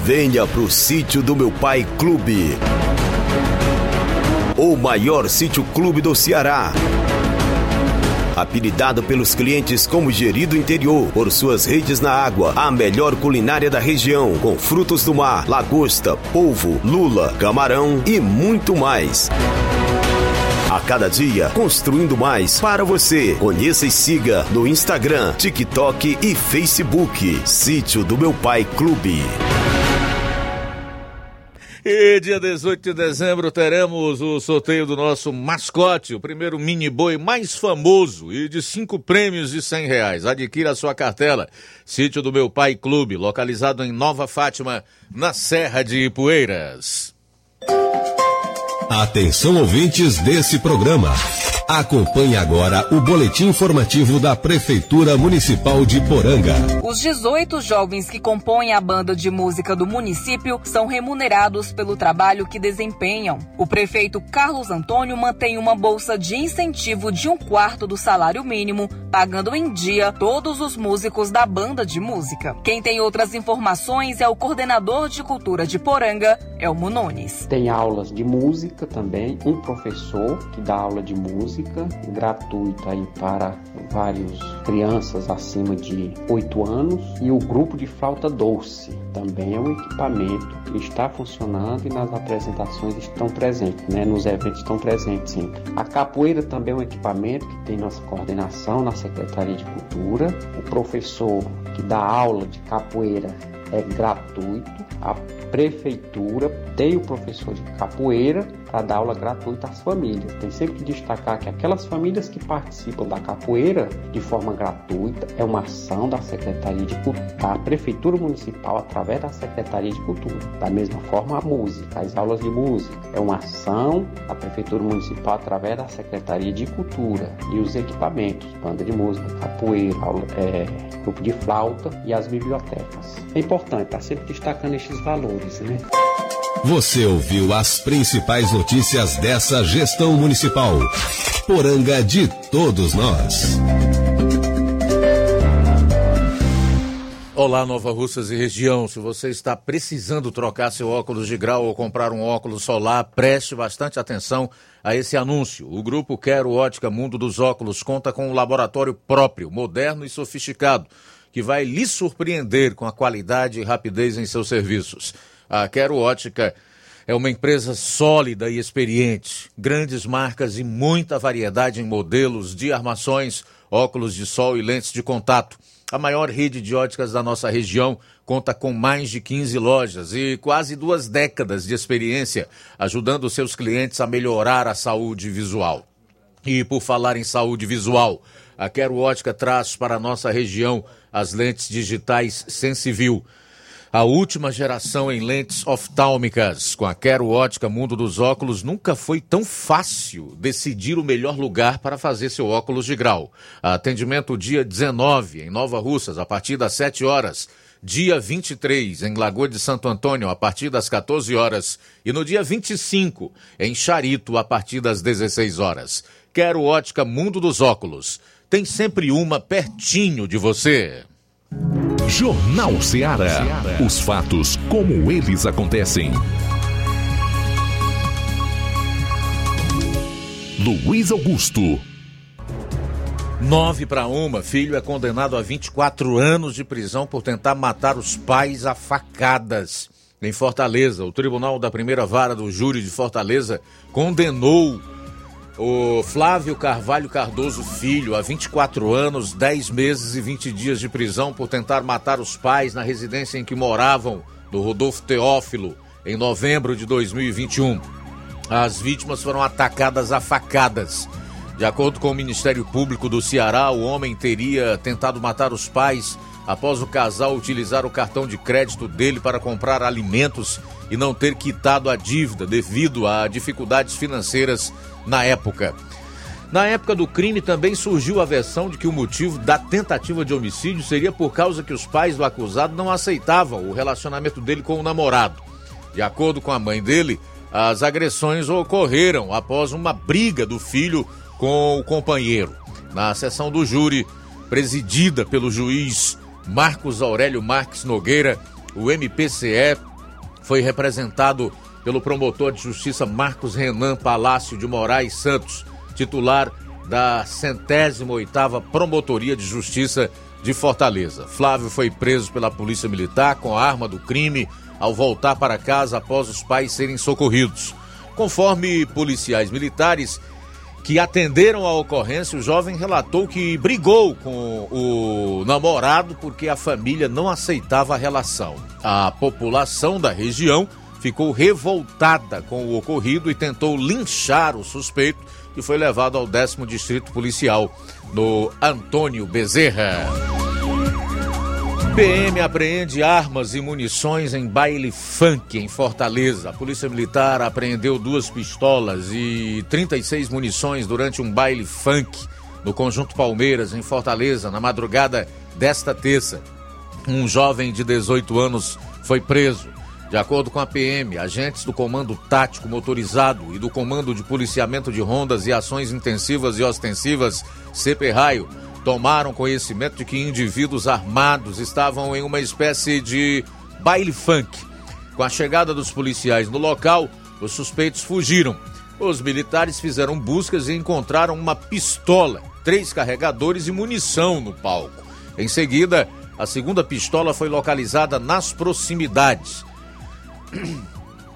Venha pro Sítio do Meu Pai Clube, o maior sítio clube do Ceará. apelidado pelos clientes como Geri do Interior, por suas redes na água, a melhor culinária da região, com frutos do mar, lagosta, polvo, lula, camarão e muito mais. A cada dia, construindo mais para você. Conheça e siga no Instagram, TikTok e Facebook. Sítio do Meu Pai Clube. E dia dezoito de dezembro teremos o sorteio do nosso mascote, o primeiro mini boi mais famoso e de cinco prêmios de cem reais. Adquira a sua cartela. Sítio do Meu Pai Clube, localizado em Nova Fátima, na Serra de Ipueiras. Atenção ouvintes desse programa. Acompanhe agora o boletim informativo da Prefeitura Municipal de Iporanga. Os dezoito jovens que compõem a banda de música do município são remunerados pelo trabalho que desempenham. O prefeito Carlos Antônio mantém uma bolsa de incentivo de um quarto do salário mínimo, pagando em dia todos os músicos da banda de música. Quem tem outras informações é o coordenador de cultura de Iporanga, Elmo Nunes. Tem aulas de música também, um professor que dá aula de música gratuita aí para várias crianças acima de oito anos, e o grupo de flauta doce também é um equipamento que está funcionando e nas apresentações estão presentes, né? Nos eventos estão presentes sempre. A capoeira também é um equipamento que tem nossa coordenação na Secretaria de Cultura. O professor que dá aula de capoeira é gratuito. A prefeitura tem o professor de capoeira para dar aula gratuita às famílias. Tem sempre que destacar que aquelas famílias que participam da capoeira de forma gratuita é uma ação da Secretaria de Cultura, da Prefeitura Municipal, através da Secretaria de Cultura. Da mesma forma, a música, as aulas de música, é uma ação da Prefeitura Municipal através da Secretaria de Cultura. E os equipamentos, banda de música, capoeira, aula, é, grupo de flauta e as bibliotecas. É importante, está sempre destacando esses valores, né? Você ouviu as principais notícias dessa gestão municipal. Poranga de todos nós. Olá, Nova Russas e região. Se você está precisando trocar seu óculos de grau ou comprar um óculos solar, preste bastante atenção a esse anúncio. O grupo Quero Ótica Mundo dos Óculos conta com um laboratório próprio, moderno e sofisticado, que vai lhe surpreender com a qualidade e rapidez em seus serviços. A Quero Ótica é uma empresa sólida e experiente, grandes marcas e muita variedade em modelos de armações, óculos de sol e lentes de contato. A maior rede de óticas da nossa região conta com mais de quinze lojas e quase duas décadas de experiência, ajudando seus clientes a melhorar a saúde visual. E por falar em saúde visual, a Quero Ótica traz para a nossa região as lentes digitais Sensiview, a última geração em lentes oftálmicas. Com a Quero Ótica Mundo dos Óculos, nunca foi tão fácil decidir o melhor lugar para fazer seu óculos de grau. Atendimento dia dezenove, em Nova Russas, a partir das sete horas. Dia vinte e três, em Lagoa de Santo Antônio, a partir das catorze horas. E no dia vinte e cinco, em Charito, a partir das dezesseis horas. Quero Ótica Mundo dos Óculos. Tem sempre uma pertinho de você. Jornal Seara. Os fatos como eles acontecem. Luiz Augusto. Nove para uma, filho é condenado a vinte e quatro anos de prisão por tentar matar os pais a facadas. Em Fortaleza, o Tribunal da Primeira Vara do Júri de Fortaleza condenou o Flávio Carvalho Cardoso Filho, há vinte e quatro anos, dez meses e vinte dias de prisão por tentar matar os pais na residência em que moravam, no Rodolfo Teófilo, em novembro de dois mil e vinte e um. As vítimas foram atacadas a facadas. De acordo com o Ministério Público do Ceará, o homem teria tentado matar os pais após o casal utilizar o cartão de crédito dele para comprar alimentos e não ter quitado a dívida devido a dificuldades financeiras na época. Na época do crime também surgiu a versão de que o motivo da tentativa de homicídio seria por causa que os pais do acusado não aceitavam o relacionamento dele com o namorado. De acordo com a mãe dele, as agressões ocorreram após uma briga do filho com o companheiro. Na sessão do júri, presidida pelo juiz Marcos Aurélio Marques Nogueira, o M P C E foi representado pelo promotor de justiça Marcos Renan Palácio de Moraes Santos, titular da centésima oitava Promotoria de Justiça de Fortaleza. Flávio foi preso pela Polícia Militar com a arma do crime ao voltar para casa após os pais serem socorridos. Conforme policiais militares que atenderam a ocorrência, o jovem relatou que brigou com o namorado porque a família não aceitava a relação. A população da região ficou revoltada com o ocorrido e tentou linchar o suspeito, que foi levado ao décimo Distrito Policial, no Antônio Bezerra. P M apreende armas e munições em baile funk em Fortaleza. A Polícia Militar apreendeu duas pistolas e trinta e seis munições durante um baile funk no Conjunto Palmeiras, em Fortaleza, na madrugada desta terça. Um jovem de dezoito anos foi preso. De acordo com a P M, agentes do Comando Tático Motorizado e do Comando de Policiamento de Rondas e Ações Intensivas e Ostensivas, C P Raio, tomaram conhecimento de que indivíduos armados estavam em uma espécie de baile funk. Com a chegada dos policiais no local, os suspeitos fugiram. Os militares fizeram buscas e encontraram uma pistola, três carregadores e munição no palco. Em seguida, a segunda pistola foi localizada nas proximidades.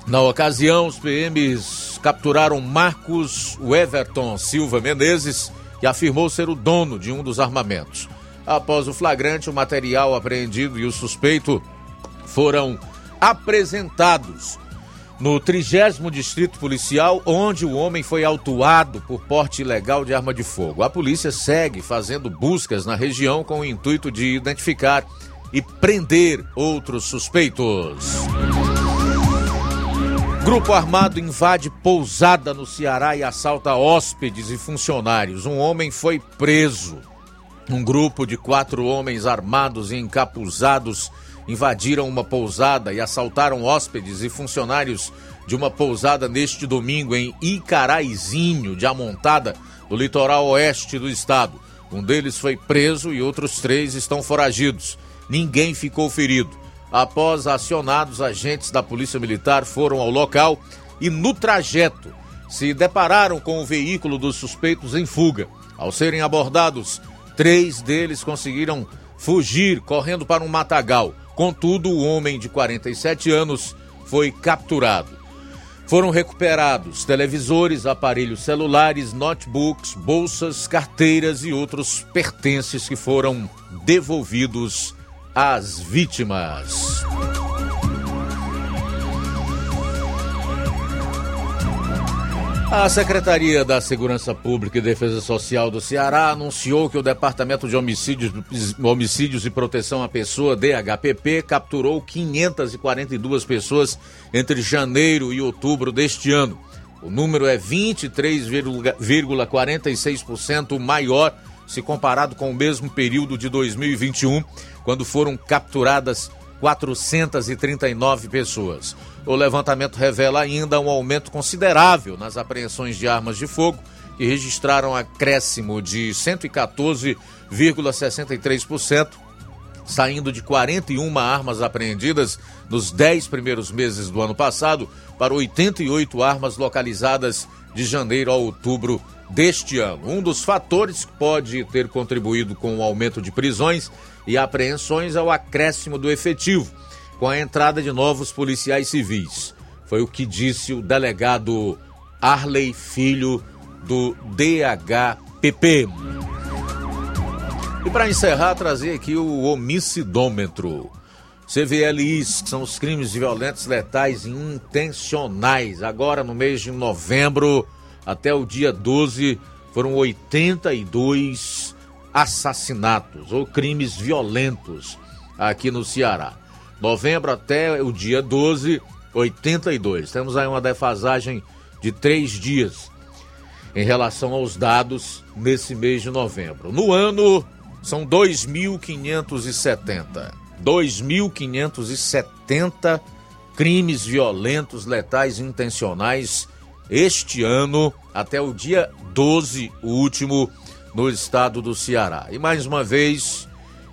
Na ocasião, os P Ms capturaram Marcos Everton Silva Menezes, que afirmou ser o dono de um dos armamentos. Após o flagrante, o material apreendido e o suspeito foram apresentados no trigésimo Distrito Policial, onde o homem foi autuado por porte ilegal de arma de fogo. A polícia segue fazendo buscas na região com o intuito de identificar e prender outros suspeitos. Grupo armado invade pousada no Ceará e assalta hóspedes e funcionários. Um homem foi preso. Um grupo de quatro homens armados e encapuzados invadiram uma pousada e assaltaram hóspedes e funcionários de uma pousada neste domingo em Icaraizinho de Amontada, no litoral oeste do estado. Um deles foi preso e outros três estão foragidos. Ninguém ficou ferido. Após acionados, agentes da Polícia Militar foram ao local e, no trajeto, se depararam com o veículo dos suspeitos em fuga. Ao serem abordados, três deles conseguiram fugir correndo para um matagal. Contudo, o homem de quarenta e sete anos foi capturado. Foram recuperados televisores, aparelhos celulares, notebooks, bolsas, carteiras e outros pertences que foram devolvidos as vítimas. A Secretaria da Segurança Pública e Defesa Social do Ceará anunciou que o Departamento de Homicídios, Homicídios e Proteção à Pessoa, D H P P, capturou quinhentas e quarenta e duas pessoas entre janeiro e outubro deste ano. O número é vinte e três vírgula quarenta e seis por cento maior se comparado com o mesmo período de dois mil e vinte e um, quando foram capturadas quatrocentas e trinta e nove pessoas. O levantamento revela ainda um aumento considerável nas apreensões de armas de fogo, que registraram acréscimo de cento e catorze vírgula sessenta e três por cento, saindo de quarenta e uma armas apreendidas nos dez primeiros meses do ano passado para oitenta e oito armas localizadas de janeiro a outubro deste ano. Um dos fatores que pode ter contribuído com o aumento de prisões e apreensões é o acréscimo do efetivo, com a entrada de novos policiais civis. Foi o que disse o delegado Arley Filho, do D H P P. E para encerrar, trazer aqui o homicidômetro. C V L Is, que são os crimes violentos, letais e intencionais. Agora, no mês de novembro, até o dia doze, foram oitenta e dois assassinatos ou crimes violentos aqui no Ceará. Novembro até o dia doze, oitenta e dois. Temos aí uma defasagem de três dias em relação aos dados nesse mês de novembro. No ano, são dois mil quinhentos e setenta. dois mil quinhentos e setenta crimes violentos, letais e intencionais este ano, até o dia doze, o último, no estado do Ceará. E mais uma vez,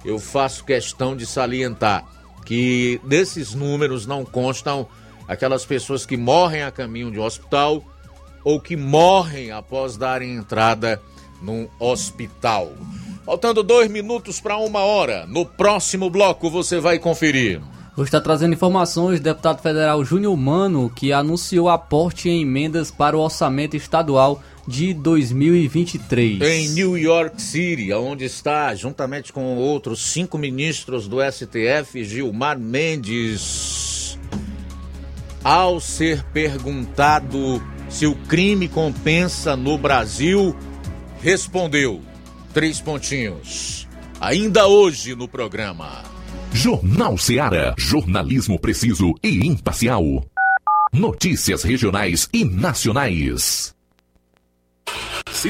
eu faço questão de salientar que desses números não constam aquelas pessoas que morrem a caminho de um hospital ou que morrem após darem entrada num hospital. Faltando dois minutos para uma hora. No próximo bloco você vai conferir. Vou estar trazendo informações do deputado federal Júnior Mano, que anunciou aporte em emendas para o orçamento estadual de dois mil e vinte e três. Em New York City, onde está, juntamente com outros cinco ministros do S T F, Gilmar Mendes, ao ser perguntado se o crime compensa no Brasil, respondeu, três pontinhos, ainda hoje no programa. Jornal Seara. Jornalismo preciso e imparcial. Notícias regionais e nacionais. Se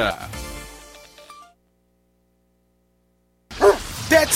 Pet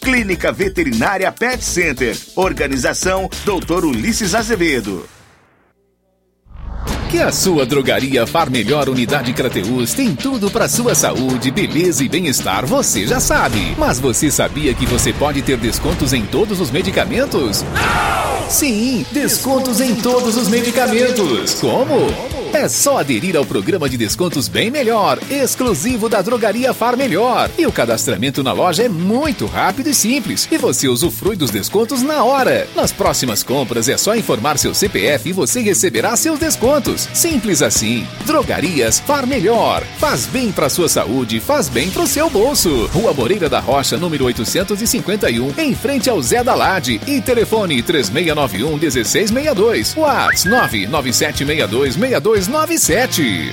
Clínica Veterinária Pet Center. Organização doutor Ulisses Azevedo. Que a sua drogaria Far Melhor Unidade Crateús tem tudo para sua saúde, beleza e bem-estar, você já sabe. Mas você sabia que você pode ter descontos em todos os medicamentos? Não! Sim, descontos, descontos em todos os medicamentos. Como? É só aderir ao programa de descontos Bem Melhor, exclusivo da drogaria Far Melhor. E o cadastramento na loja é muito rápido e simples, e você usufrui dos descontos na hora. Nas próximas compras é só informar seu C P F e você receberá seus descontos. Simples assim. Drogarias Far Melhor. Faz bem pra sua saúde, faz bem pro seu bolso. Rua Moreira da Rocha, número oitocentos e cinquenta e um, em frente ao Zé da Lade. E telefone três seis nove um um seis seis dois. WhatsApp nove nove sete seis dois seis dois nove sete.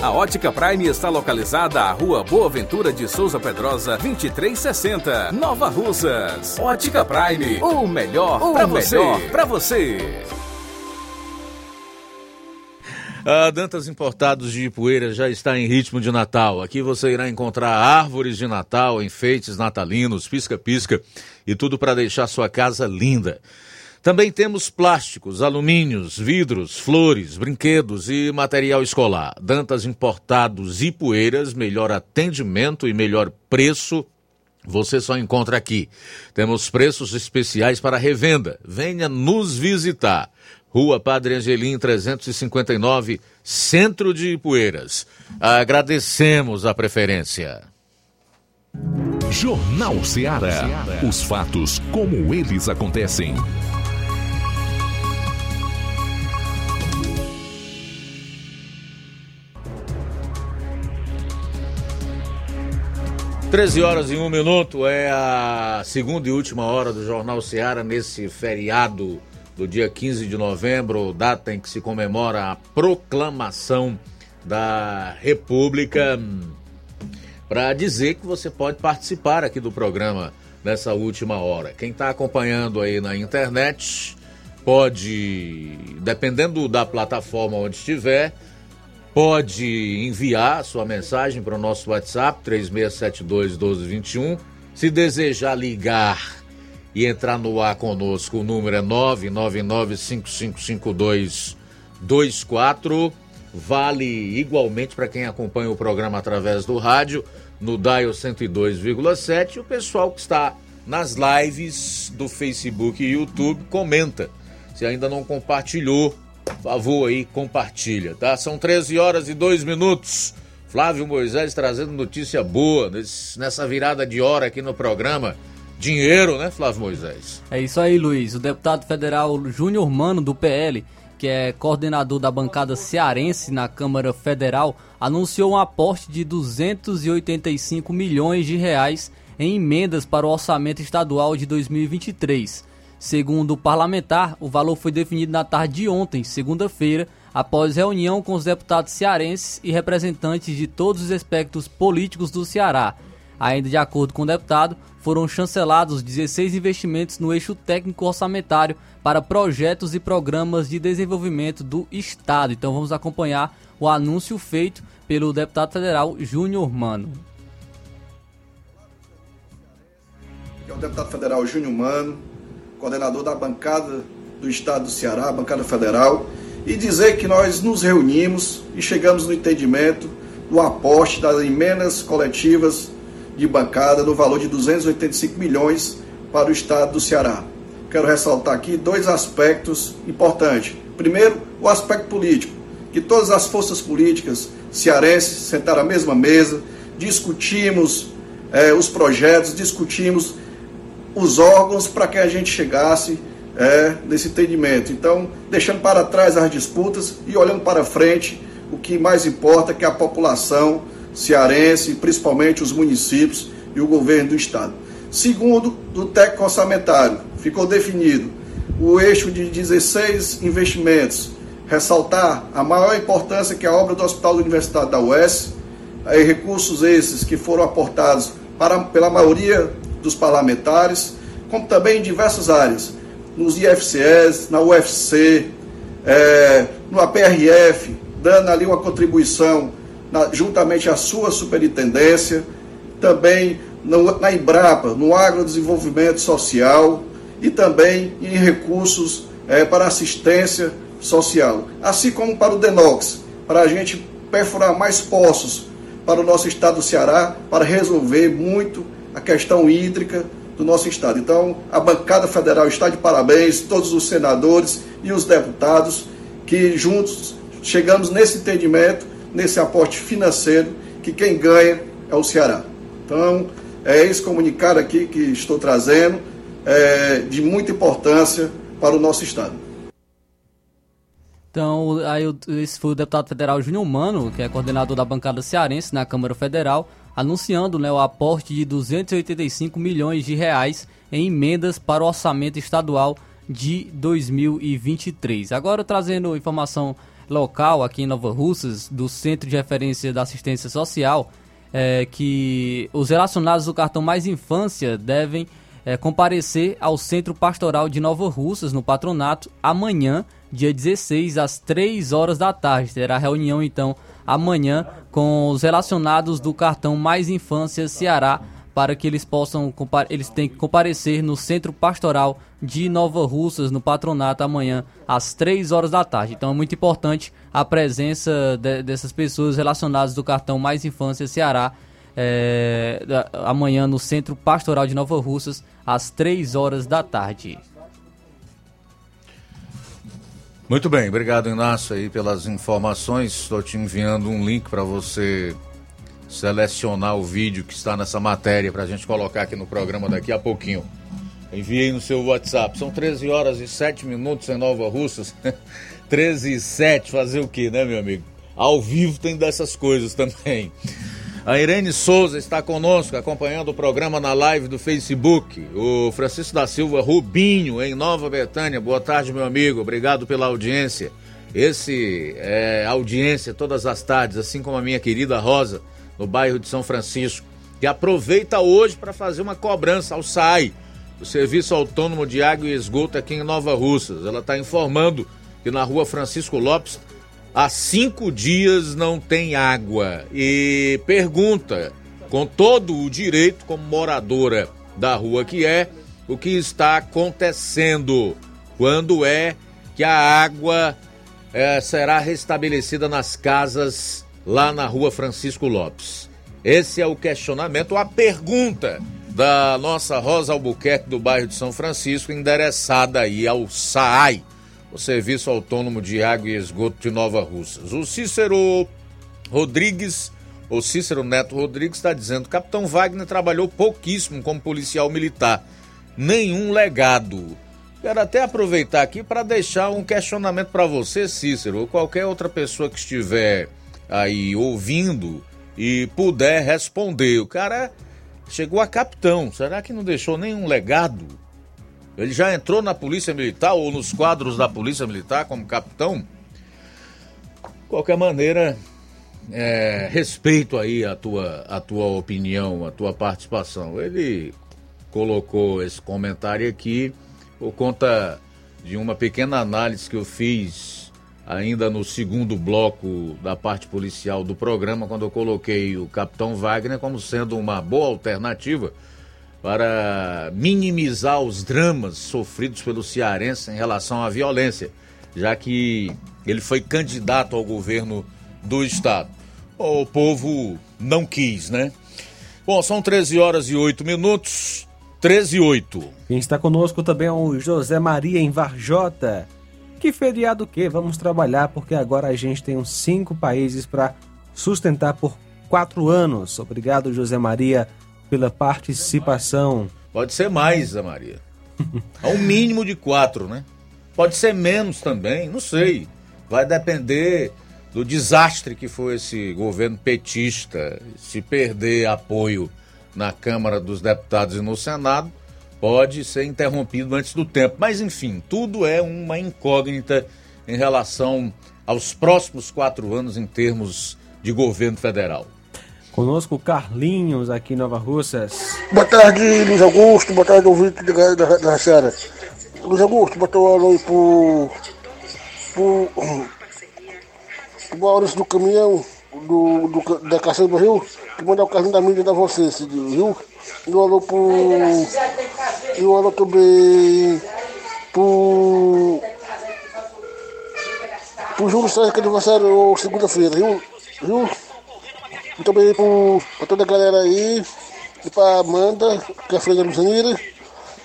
A Ótica Prime está localizada à Rua Boa Ventura de Souza Pedrosa, vinte e três sessenta, Nova Russas. Ótica Prime, o melhor para você. você. A Dantas Importados de Ipueiras já está em ritmo de Natal. Aqui você irá encontrar árvores de Natal, enfeites natalinos, pisca-pisca e tudo para deixar sua casa linda. Também temos plásticos, alumínios, vidros, flores, brinquedos e material escolar. Dantas Importados e Poeiras, melhor atendimento e melhor preço, você só encontra aqui. Temos preços especiais para revenda. Venha nos visitar. Rua Padre Angelim, trezentos e cinquenta e nove, Centro de Ipueiras. Agradecemos a preferência. Jornal Seara. Os fatos como eles acontecem. treze horas e um minuto é a segunda e última hora do Jornal Seara nesse feriado do dia quinze de novembro, data em que se comemora a proclamação da República, para dizer que você pode participar aqui do programa nessa última hora. Quem está acompanhando aí na internet pode, dependendo da plataforma onde estiver, pode enviar sua mensagem para o nosso WhatsApp, três seis sete dois um dois dois um. Se desejar ligar e entrar no ar conosco. O número é nove nove nove, cinco cinco cinco dois, dois quatro. Vale igualmente para quem acompanha o programa através do rádio, no Dial cento e dois vírgula sete. E o pessoal que está nas lives do Facebook e YouTube, comenta. Se ainda não compartilhou, por favor aí, compartilha, tá? São treze horas e dois minutos. Flávio Moisés trazendo notícia boa nesse, nessa virada de hora aqui no programa. Dinheiro, né, Flávio Moisés? É isso aí, Luiz. O deputado federal Júnior Mano, do P L, que é coordenador da bancada cearense na Câmara Federal, anunciou um aporte de duzentos e oitenta e cinco milhões de reais em emendas para o orçamento estadual de dois mil e vinte e três. Segundo o parlamentar, o valor foi definido na tarde de ontem, segunda-feira, após reunião com os deputados cearenses e representantes de todos os espectros políticos do Ceará. Ainda de acordo com o deputado, foram chancelados dezesseis investimentos no eixo técnico orçamentário para projetos e programas de desenvolvimento do Estado. Então vamos acompanhar o anúncio feito pelo deputado federal Júnior Mano. Aqui é o deputado federal Júnior Mano, coordenador da bancada do Estado do Ceará, bancada federal, e dizer que nós nos reunimos e chegamos no entendimento do aporte das emendas coletivas de bancada no valor de duzentos e oitenta e cinco milhões para o Estado do Ceará. Quero ressaltar aqui dois aspectos importantes. Primeiro, o aspecto político, que todas as forças políticas cearenses sentaram à mesma mesa, discutimos eh, os projetos, discutimos os órgãos para que a gente chegasse é, nesse entendimento. Então, deixando para trás as disputas e olhando para frente, o que mais importa é que a população cearense, principalmente os municípios e o governo do Estado. Segundo, do técnico orçamentário, ficou definido o eixo de dezesseis investimentos, ressaltar a maior importância que a obra do Hospital da Universidade da U E S, aí recursos esses que foram aportados para, pela maioria dos parlamentares, como também em diversas áreas, nos I F C S, na U F C, é, no A P R F, dando ali uma contribuição na, juntamente à sua superintendência, também no, na Embrapa, no agrodesenvolvimento social e também em recursos é, para assistência social, assim como para o DENOX, para a gente perfurar mais poços para o nosso estado do Ceará, para resolver muito a questão hídrica do nosso Estado. Então, a bancada federal está de parabéns, todos os senadores e os deputados, que juntos chegamos nesse entendimento, nesse aporte financeiro, que quem ganha é o Ceará. Então, é esse comunicado aqui que estou trazendo, é, de muita importância para o nosso Estado. Então, aí, esse foi o deputado federal Júnior Mano, que é coordenador da bancada cearense na Câmara Federal, anunciando, né, o aporte de duzentos e oitenta e cinco milhões de reais em emendas para o orçamento estadual de dois mil e vinte e três. Agora, trazendo informação local aqui em Nova Russas, do Centro de Referência da Assistência Social, é, que os relacionados do cartão Mais Infância devem é, comparecer ao Centro Pastoral de Nova Russas, no patronato, amanhã, dia dezesseis, às três horas da tarde. Terá reunião, então, amanhã com os relacionados do cartão Mais Infância Ceará, para que eles possam, eles têm que comparecer no Centro Pastoral de Nova Russas, no patronato, amanhã, às três horas da tarde. Então, é muito importante a presença de, dessas pessoas relacionadas do cartão Mais Infância Ceará, é, amanhã no Centro Pastoral de Nova Russas, às três horas da tarde. Muito bem, obrigado, Inácio, aí pelas informações. Estou te enviando um link para você selecionar o vídeo que está nessa matéria para a gente colocar aqui no programa daqui a pouquinho. Enviei no seu WhatsApp. São treze horas e sete minutos em Nova Russas. treze e sete, fazer o quê, né, meu amigo? Ao vivo tem dessas coisas também. A Irene Souza está conosco, acompanhando o programa na live do Facebook. O Francisco da Silva Rubinho, em Nova Betânia. Boa tarde, meu amigo. Obrigado pela audiência. Esse é audiência todas as tardes, assim como a minha querida Rosa, no bairro de São Francisco, que aproveita hoje para fazer uma cobrança ao S A I, o Serviço Autônomo de Água e Esgoto, aqui em Nova Russas. Ela está informando que na rua Francisco Lopes, há cinco dias não tem água, e pergunta, com todo o direito, como moradora da rua que é, o que está acontecendo, quando é que a água é, será restabelecida nas casas lá na rua Francisco Lopes. Esse é o questionamento, a pergunta da nossa Rosa Albuquerque do bairro de São Francisco, endereçada aí ao SAAI, o Serviço Autônomo de Água e Esgoto de Nova Russas. O Cícero Rodrigues, o Cícero Neto Rodrigues, está dizendo: Capitão Wagner trabalhou pouquíssimo como policial militar, nenhum legado. Quero até aproveitar aqui para deixar um questionamento para você, Cícero, ou qualquer outra pessoa que estiver aí ouvindo e puder responder. O cara chegou a capitão, será que não deixou nenhum legado? Ele já entrou na Polícia Militar ou nos quadros da Polícia Militar como capitão? De qualquer maneira, é, respeito aí a tua, a tua opinião, a tua participação. Ele colocou esse comentário aqui por conta de uma pequena análise que eu fiz ainda no segundo bloco da parte policial do programa, quando eu coloquei o Capitão Wagner como sendo uma boa alternativa para minimizar os dramas sofridos pelo cearense em relação à violência, já que ele foi candidato ao governo do estado. O povo não quis, né? Bom, são treze horas e oito minutos, treze e oito. Quem está conosco também é o José Maria em Varjota. Que feriado que? Vamos trabalhar, porque agora a gente tem uns cinco países para sustentar por quatro anos. Obrigado, José Maria, pela participação. Pode ser mais, Zé Maria. É um mínimo de quatro, né? Pode ser menos também, não sei. Vai depender do desastre que foi esse governo petista. Se perder apoio na Câmara dos Deputados e no Senado, pode ser interrompido antes do tempo. Mas, enfim, tudo é uma incógnita em relação aos próximos quatro anos em termos de governo federal. Conosco Carlinhos, aqui em Nova Russas. Boa tarde, Luiz Augusto. Boa tarde, ouvinte da, da, da Seara. Luiz Augusto, botou o alô aí pro, pro, pro Maurício do caminhão do, do, da Caceira do Rio, que mandar o carrinho da mídia da vocês, viu? E o alô pro... E o alô também pro... pro Júlio César, que é aniversário segunda-feira, viu? Viu? E também pro, pra toda a galera aí, e pra Amanda, que é a freira da Lucianira,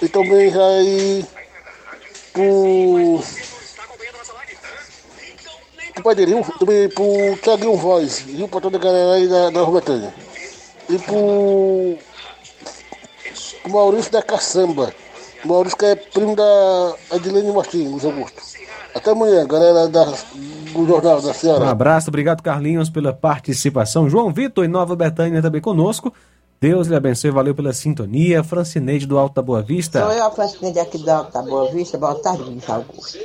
e também já aí pro, pro Pai Deril, também pro Thiaguinho Voz, viu? Pra toda a galera aí da, da Robertânia. E pro, pro Maurício da Caçamba, Maurício que é primo da Adilene Martins, Luiz Augusto. Até amanhã, galera da... do Jornal da Seara. Um abraço, obrigado, Carlinhos, pela participação. João Vitor, em Nova Betânia, também conosco. Deus lhe abençoe, valeu pela sintonia. Francineide, do Alto da Boa Vista. Sou eu, a Francineide, aqui do Alto da Boa Vista. Boa tarde, Luiz Augusto.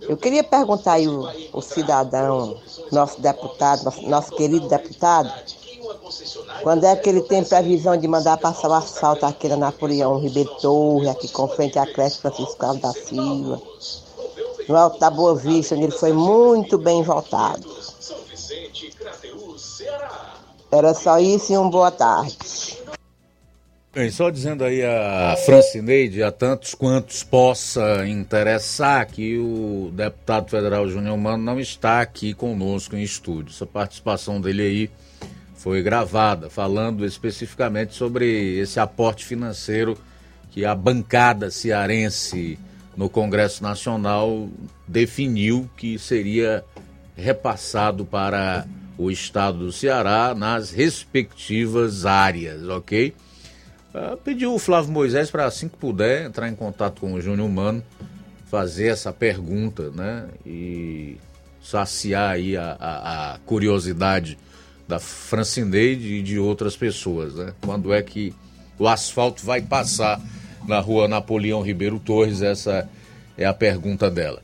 Eu queria perguntar aí o, o cidadão, nosso deputado, nosso, nosso querido deputado, quando é que ele tem previsão de mandar passar o asfalto aqui na Napoleão Ribeiro Torre, aqui com frente à creche Francisco Alves da Silva, no Alto da Boa Vista, onde ele foi muito bem votado. Era só isso e um boa tarde. Bem, só dizendo aí a Francineide, a tantos quantos possa interessar, que o deputado federal Júnior Mano não está aqui conosco em estúdio. Essa participação dele aí foi gravada, falando especificamente sobre esse aporte financeiro que a bancada cearense no Congresso Nacional definiu que seria repassado para o estado do Ceará nas respectivas áreas, ok? Uh, pediu o Flávio Moisés para, assim que puder, entrar em contato com o Júnior Mano, fazer essa pergunta, né? E saciar aí a, a, a curiosidade da Francineide e de outras pessoas, né? Quando é que o asfalto vai passar na rua Napoleão Ribeiro Torres? Essa é a pergunta dela.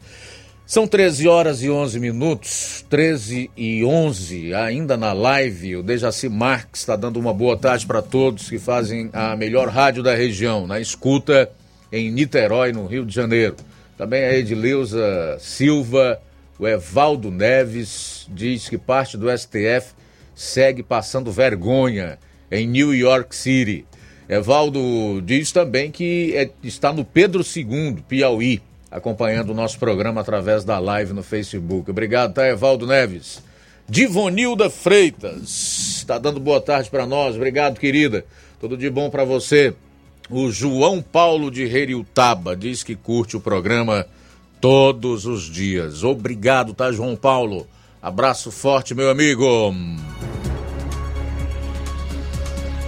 São treze horas e onze minutos, treze e onze, ainda na live. O Dejaci Marques está dando uma boa tarde para todos que fazem a melhor rádio da região, na escuta em Niterói, no Rio de Janeiro. Também a Edileuza Silva, o Evaldo Neves, diz que parte do S T F segue passando vergonha em New York City. Evaldo diz também que é, está no Pedro segundo, Piauí, acompanhando o nosso programa através da live no Facebook. Obrigado, tá, Evaldo Neves. Divonilda Freitas está dando boa tarde para nós. Obrigado, querida. Tudo de bom para você. O João Paulo de Heriutaba diz que curte o programa todos os dias. Obrigado, tá, João Paulo? Abraço forte, meu amigo.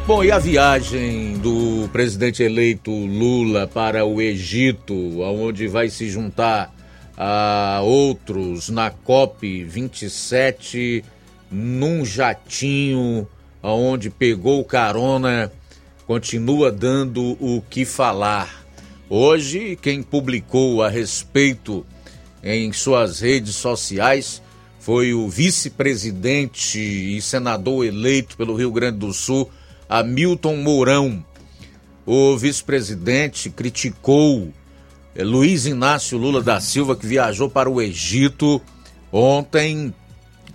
Bom, e a viagem do presidente eleito Lula para o Egito, onde vai se juntar a outros na COP vinte e sete, num jatinho, onde pegou carona, continua dando o que falar. Hoje, quem publicou a respeito em suas redes sociais foi o vice-presidente e senador eleito pelo Rio Grande do Sul, Hamilton Mourão. O vice-presidente criticou Luiz Inácio Lula da Silva, que viajou para o Egito ontem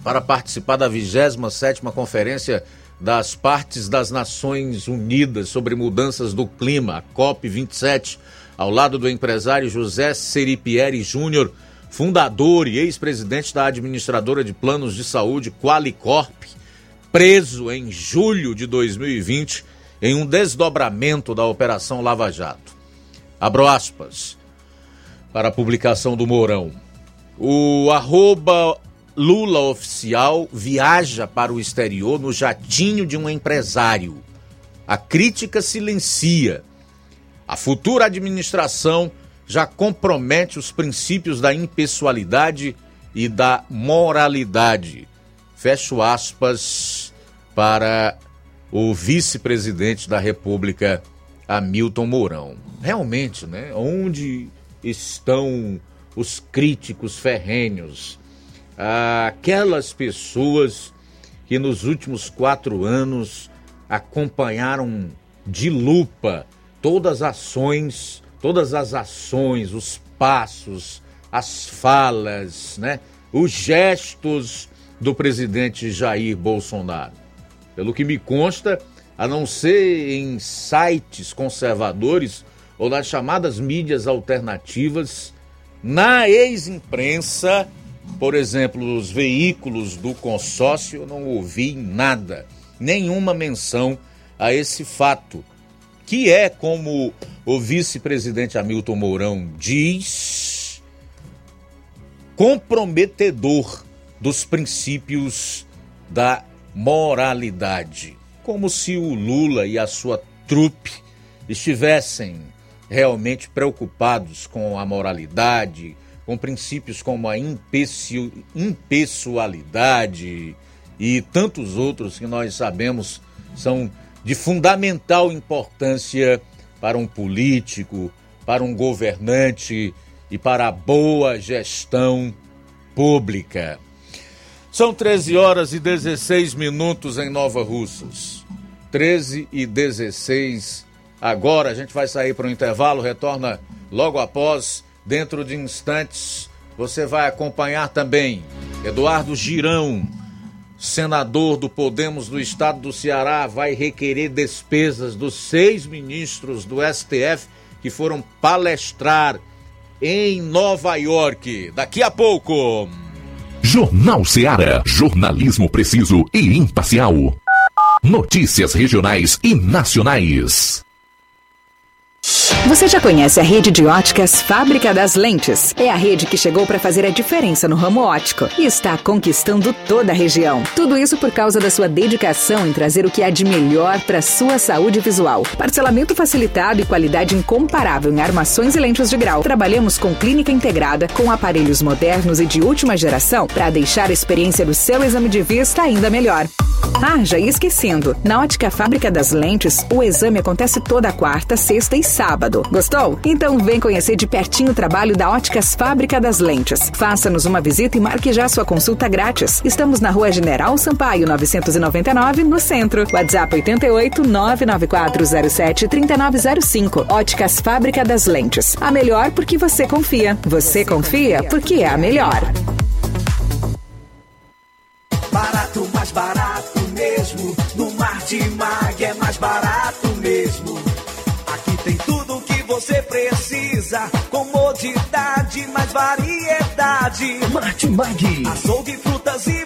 para participar da vigésima sétima Conferência das Partes das Nações Unidas sobre Mudanças do Clima, a COP vinte e sete, ao lado do empresário José Seripieri Júnior, fundador e ex-presidente da administradora de planos de saúde Qualicorp, preso em julho de dois mil e vinte em um desdobramento da Operação Lava Jato. Abro aspas para a publicação do Mourão. O arroba Lula oficial viaja para o exterior no jatinho de um empresário. A crítica silencia. A futura administração já compromete os princípios da impessoalidade e da moralidade. Fecho aspas para o vice-presidente da República, Hamilton Mourão. Realmente, né? Onde estão os críticos ferrenhos? Aquelas pessoas que nos últimos quatro anos acompanharam de lupa todas as ações, todas as ações, os passos, as falas, né? Os gestos do presidente Jair Bolsonaro. Pelo que me consta, a não ser em sites conservadores ou nas chamadas mídias alternativas, na ex-imprensa, por exemplo, os veículos do consórcio, eu não ouvi nada, nenhuma menção a esse fato, que é, como o vice-presidente Hamilton Mourão diz, comprometedor dos princípios da moralidade. Como se o Lula e a sua trupe estivessem realmente preocupados com a moralidade, com princípios como a impessoalidade e tantos outros que nós sabemos são de fundamental importância para um político, para um governante e para a boa gestão pública. São treze horas e dezesseis minutos em Nova Russas. treze e dezesseis. Agora a gente vai sair para o intervalo, retorna logo após. Dentro de instantes, você vai acompanhar também Eduardo Girão, senador do Podemos do Estado do Ceará, vai requerer despesas dos seis ministros do S T F que foram palestrar em Nova York. Daqui a pouco. Jornal Seara. Jornalismo preciso e imparcial. Notícias regionais e nacionais. Você já conhece a rede de óticas Fábrica das Lentes? É a rede que chegou para fazer a diferença no ramo óptico e está conquistando toda a região. Tudo isso por causa da sua dedicação em trazer o que há de melhor para sua saúde visual. Parcelamento facilitado e qualidade incomparável em armações e lentes de grau. Trabalhamos com clínica integrada, com aparelhos modernos e de última geração para deixar a experiência do seu exame de vista ainda melhor. Ah, já ia esquecendo. Na ótica Fábrica das Lentes, o exame acontece toda quarta, sexta e sábado. Gostou? Então vem conhecer de pertinho o trabalho da Óticas Fábrica das Lentes. Faça-nos uma visita e marque já sua consulta grátis. Estamos na Rua General Sampaio, novecentos e noventa e nove, no centro. WhatsApp oito oito nove nove quatro zero sete três nove zero cinco. Óticas Fábrica das Lentes. A melhor porque você confia. Você confia porque é a melhor. Barato, mais barato mesmo. No Martimag é mais barato mesmo. você precisa. Comodidade, mais variedade. Martimag. Açougue, frutas e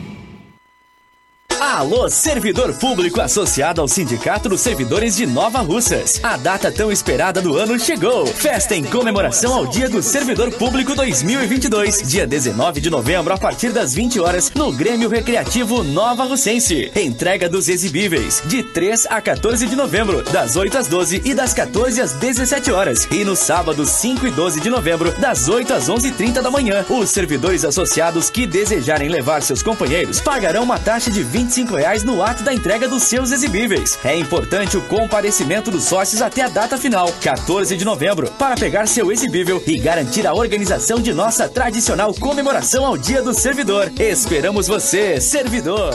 Alô, servidor público associado ao Sindicato dos Servidores de Nova Russas. A data tão esperada do ano chegou. Festa em comemoração ao Dia do Servidor Público dois mil e vinte e dois, dia dezenove de novembro, a partir das vinte horas, no Grêmio Recreativo Nova Russense. Entrega dos exibíveis, de três a quatorze de novembro, das oito às doze e das quatorze às dezessete horas. E no sábado, cinco e doze de novembro, das oito às onze e trinta da manhã, os servidores associados que desejarem levar seus companheiros pagarão uma taxa de vinte e cinco reais no ato da entrega dos seus exibíveis. É importante o comparecimento dos sócios até a data final, quatorze de novembro, para pegar seu exibível e garantir a organização de nossa tradicional comemoração ao Dia do Servidor. Esperamos você, servidor!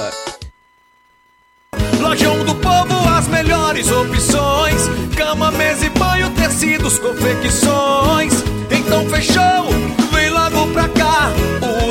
Lojão do Povo, as melhores opções. Cama, mesa e banho, tecidos, confecções. Então fechou! Logo pra cá, o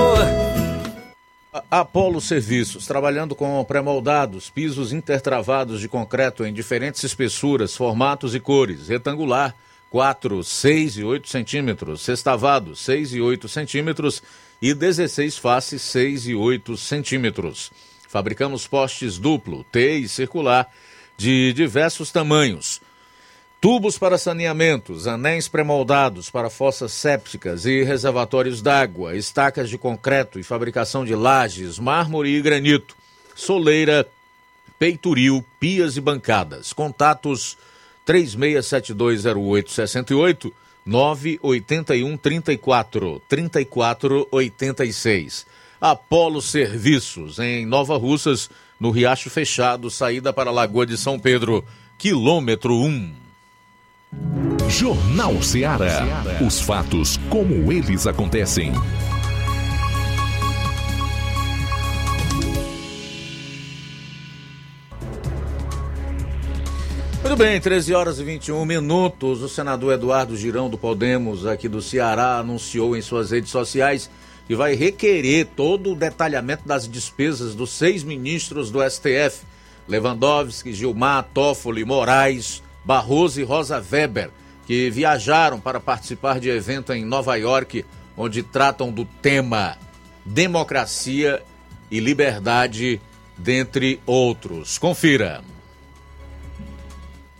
Apolo Serviços, trabalhando com pré-moldados, pisos intertravados de concreto em diferentes espessuras, formatos e cores. Retangular, quatro, seis e oito centímetros. Sextavado, seis e oito centímetros. E dezesseis faces, seis e oito centímetros. Fabricamos postes duplo, T e circular, de diversos tamanhos. Tubos para saneamentos, anéis pré-moldados para fossas sépticas e reservatórios d'água, estacas de concreto e fabricação de lajes, mármore e granito, soleira, peitoril, pias e bancadas. Contatos três seis sete dois zero oito seis oito, nove oito um, três quatro, três quatro oito seis. Apolo Serviços, em Nova Russas, no Riacho Fechado, saída para a Lagoa de São Pedro, quilômetro um. Jornal Seara. Os fatos como eles acontecem. Muito bem, treze horas e vinte e um minutos. O senador Eduardo Girão, do Podemos, aqui do Ceará, anunciou em suas redes sociais que vai requerer todo o detalhamento das despesas dos seis ministros do S T F: Lewandowski, Gilmar, Toffoli, Moraes, Barroso e Rosa Weber, que viajaram para participar de evento em Nova York, onde tratam do tema democracia e liberdade, dentre outros. Confira.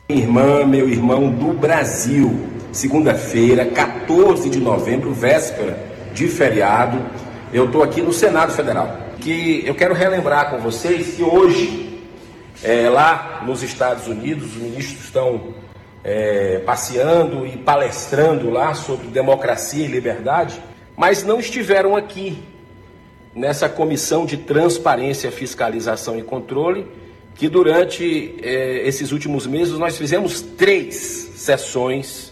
Minha irmã, meu irmão do Brasil, segunda-feira, quatorze de novembro, véspera de feriado, eu estou aqui no Senado Federal, que eu quero relembrar com vocês que hoje, É, lá nos Estados Unidos, os ministros estão é, passeando e palestrando lá sobre democracia e liberdade, mas não estiveram aqui nessa comissão de transparência, fiscalização e controle, que durante é, esses últimos meses nós fizemos três sessões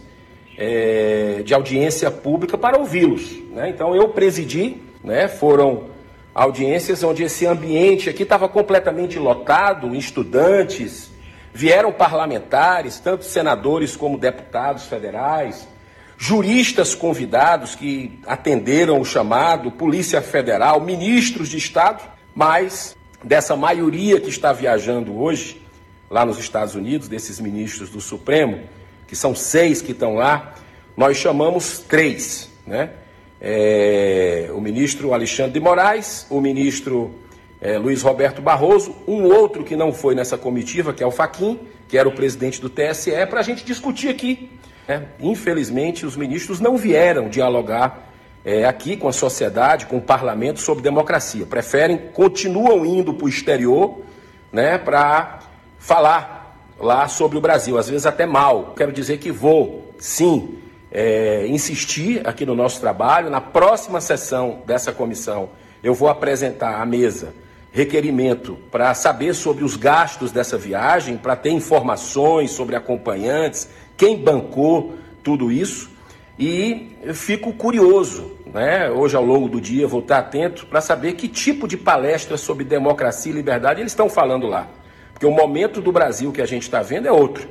é, de audiência pública para ouvi-los, né? Então eu presidi, né? Foram audiências onde esse ambiente aqui estava completamente lotado, estudantes, vieram parlamentares, tanto senadores como deputados federais, juristas convidados que atenderam o chamado, Polícia Federal, ministros de Estado, mas dessa maioria que está viajando hoje, lá nos Estados Unidos, desses ministros do Supremo, que são seis que estão lá, nós chamamos três, né? É, o ministro Alexandre de Moraes, o ministro é, Luiz Roberto Barroso, um outro que não foi nessa comitiva, que é o Fachin, que era o presidente do T S E, para a gente discutir aqui, né? Infelizmente, os ministros não vieram dialogar é, aqui com a sociedade, com o parlamento, sobre democracia. Preferem, continuam indo para o exterior, né, para falar lá sobre o Brasil, às vezes até mal. Quero dizer que vou, sim, é, insistir aqui no nosso trabalho. Na próxima sessão dessa comissão, eu vou apresentar à mesa requerimento para saber sobre os gastos dessa viagem, para ter informações sobre acompanhantes, quem bancou tudo isso. E eu fico curioso, né? Hoje, ao longo do dia, vou estar atento para saber que tipo de palestra sobre democracia e liberdade eles estão falando lá. Porque o momento do Brasil que a gente está vendo é outro,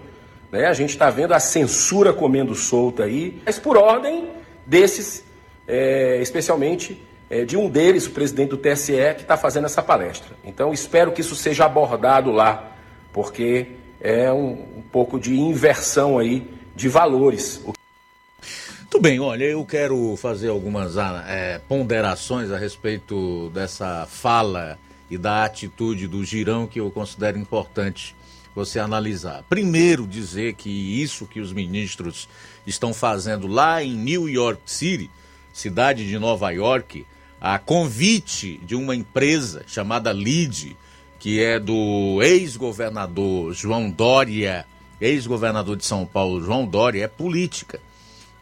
né? A gente está vendo a censura comendo solta aí, mas por ordem desses, é, especialmente... É, de um deles, o presidente do T S E, que está fazendo essa palestra. Então, espero que isso seja abordado lá, porque é um, um pouco de inversão aí de valores. Muito bem, olha, eu quero fazer algumas é, ponderações a respeito dessa fala e da atitude do Girão, que eu considero importante você analisar. Primeiro, dizer que isso que os ministros estão fazendo lá em New York City, cidade de Nova York, a convite de uma empresa chamada L I D, que é do ex-governador João Dória, ex-governador de São Paulo, João Dória, é política.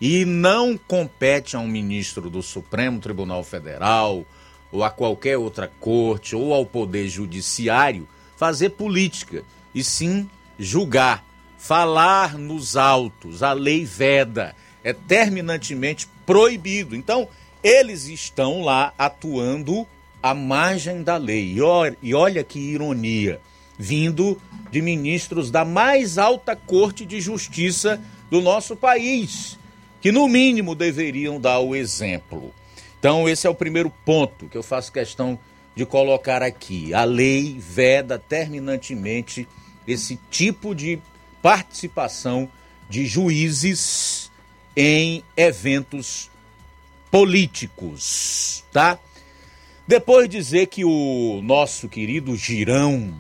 E não compete a um ministro do Supremo Tribunal Federal, ou a qualquer outra corte, ou ao Poder Judiciário, fazer política, e sim julgar, falar nos autos. A lei veda, é terminantemente proibido. Então, eles estão lá atuando à margem da lei. E olha que ironia, vindo de ministros da mais alta corte de justiça do nosso país, que no mínimo deveriam dar o exemplo. Então, esse é o primeiro ponto que eu faço questão de colocar aqui. A lei veda terminantemente esse tipo de participação de juízes em eventos políticos, tá? Depois dizer que o nosso querido Girão,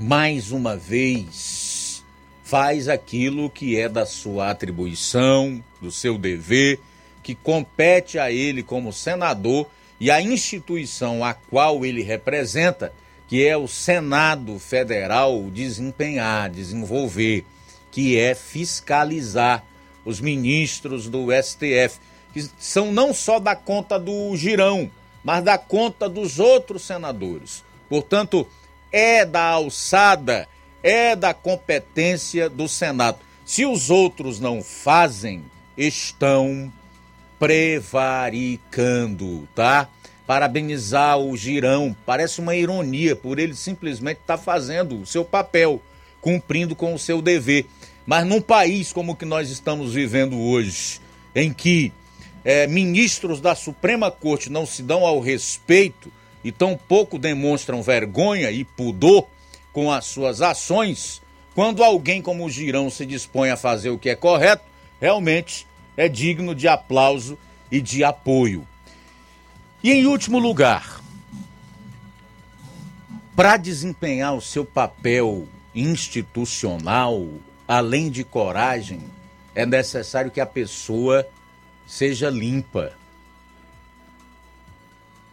mais uma vez, faz aquilo que é da sua atribuição, do seu dever, que compete a ele como senador e à instituição a qual ele representa, que é o Senado Federal, desempenhar, desenvolver, que é fiscalizar os ministros do S T F, que são não só da conta do Girão, mas da conta dos outros senadores. Portanto, é da alçada, é da competência do Senado. Se os outros não fazem, estão prevaricando, tá? Parabenizar o Girão, parece uma ironia, por ele simplesmente estar fazendo o seu papel, cumprindo com o seu dever. Mas num país como o que nós estamos vivendo hoje, em que é, ministros da Suprema Corte não se dão ao respeito e tampouco demonstram vergonha e pudor com as suas ações, quando alguém como o Girão se dispõe a fazer o que é correto, realmente é digno de aplauso e de apoio. E em último lugar, para desempenhar o seu papel institucional, além de coragem, é necessário que a pessoa seja limpa,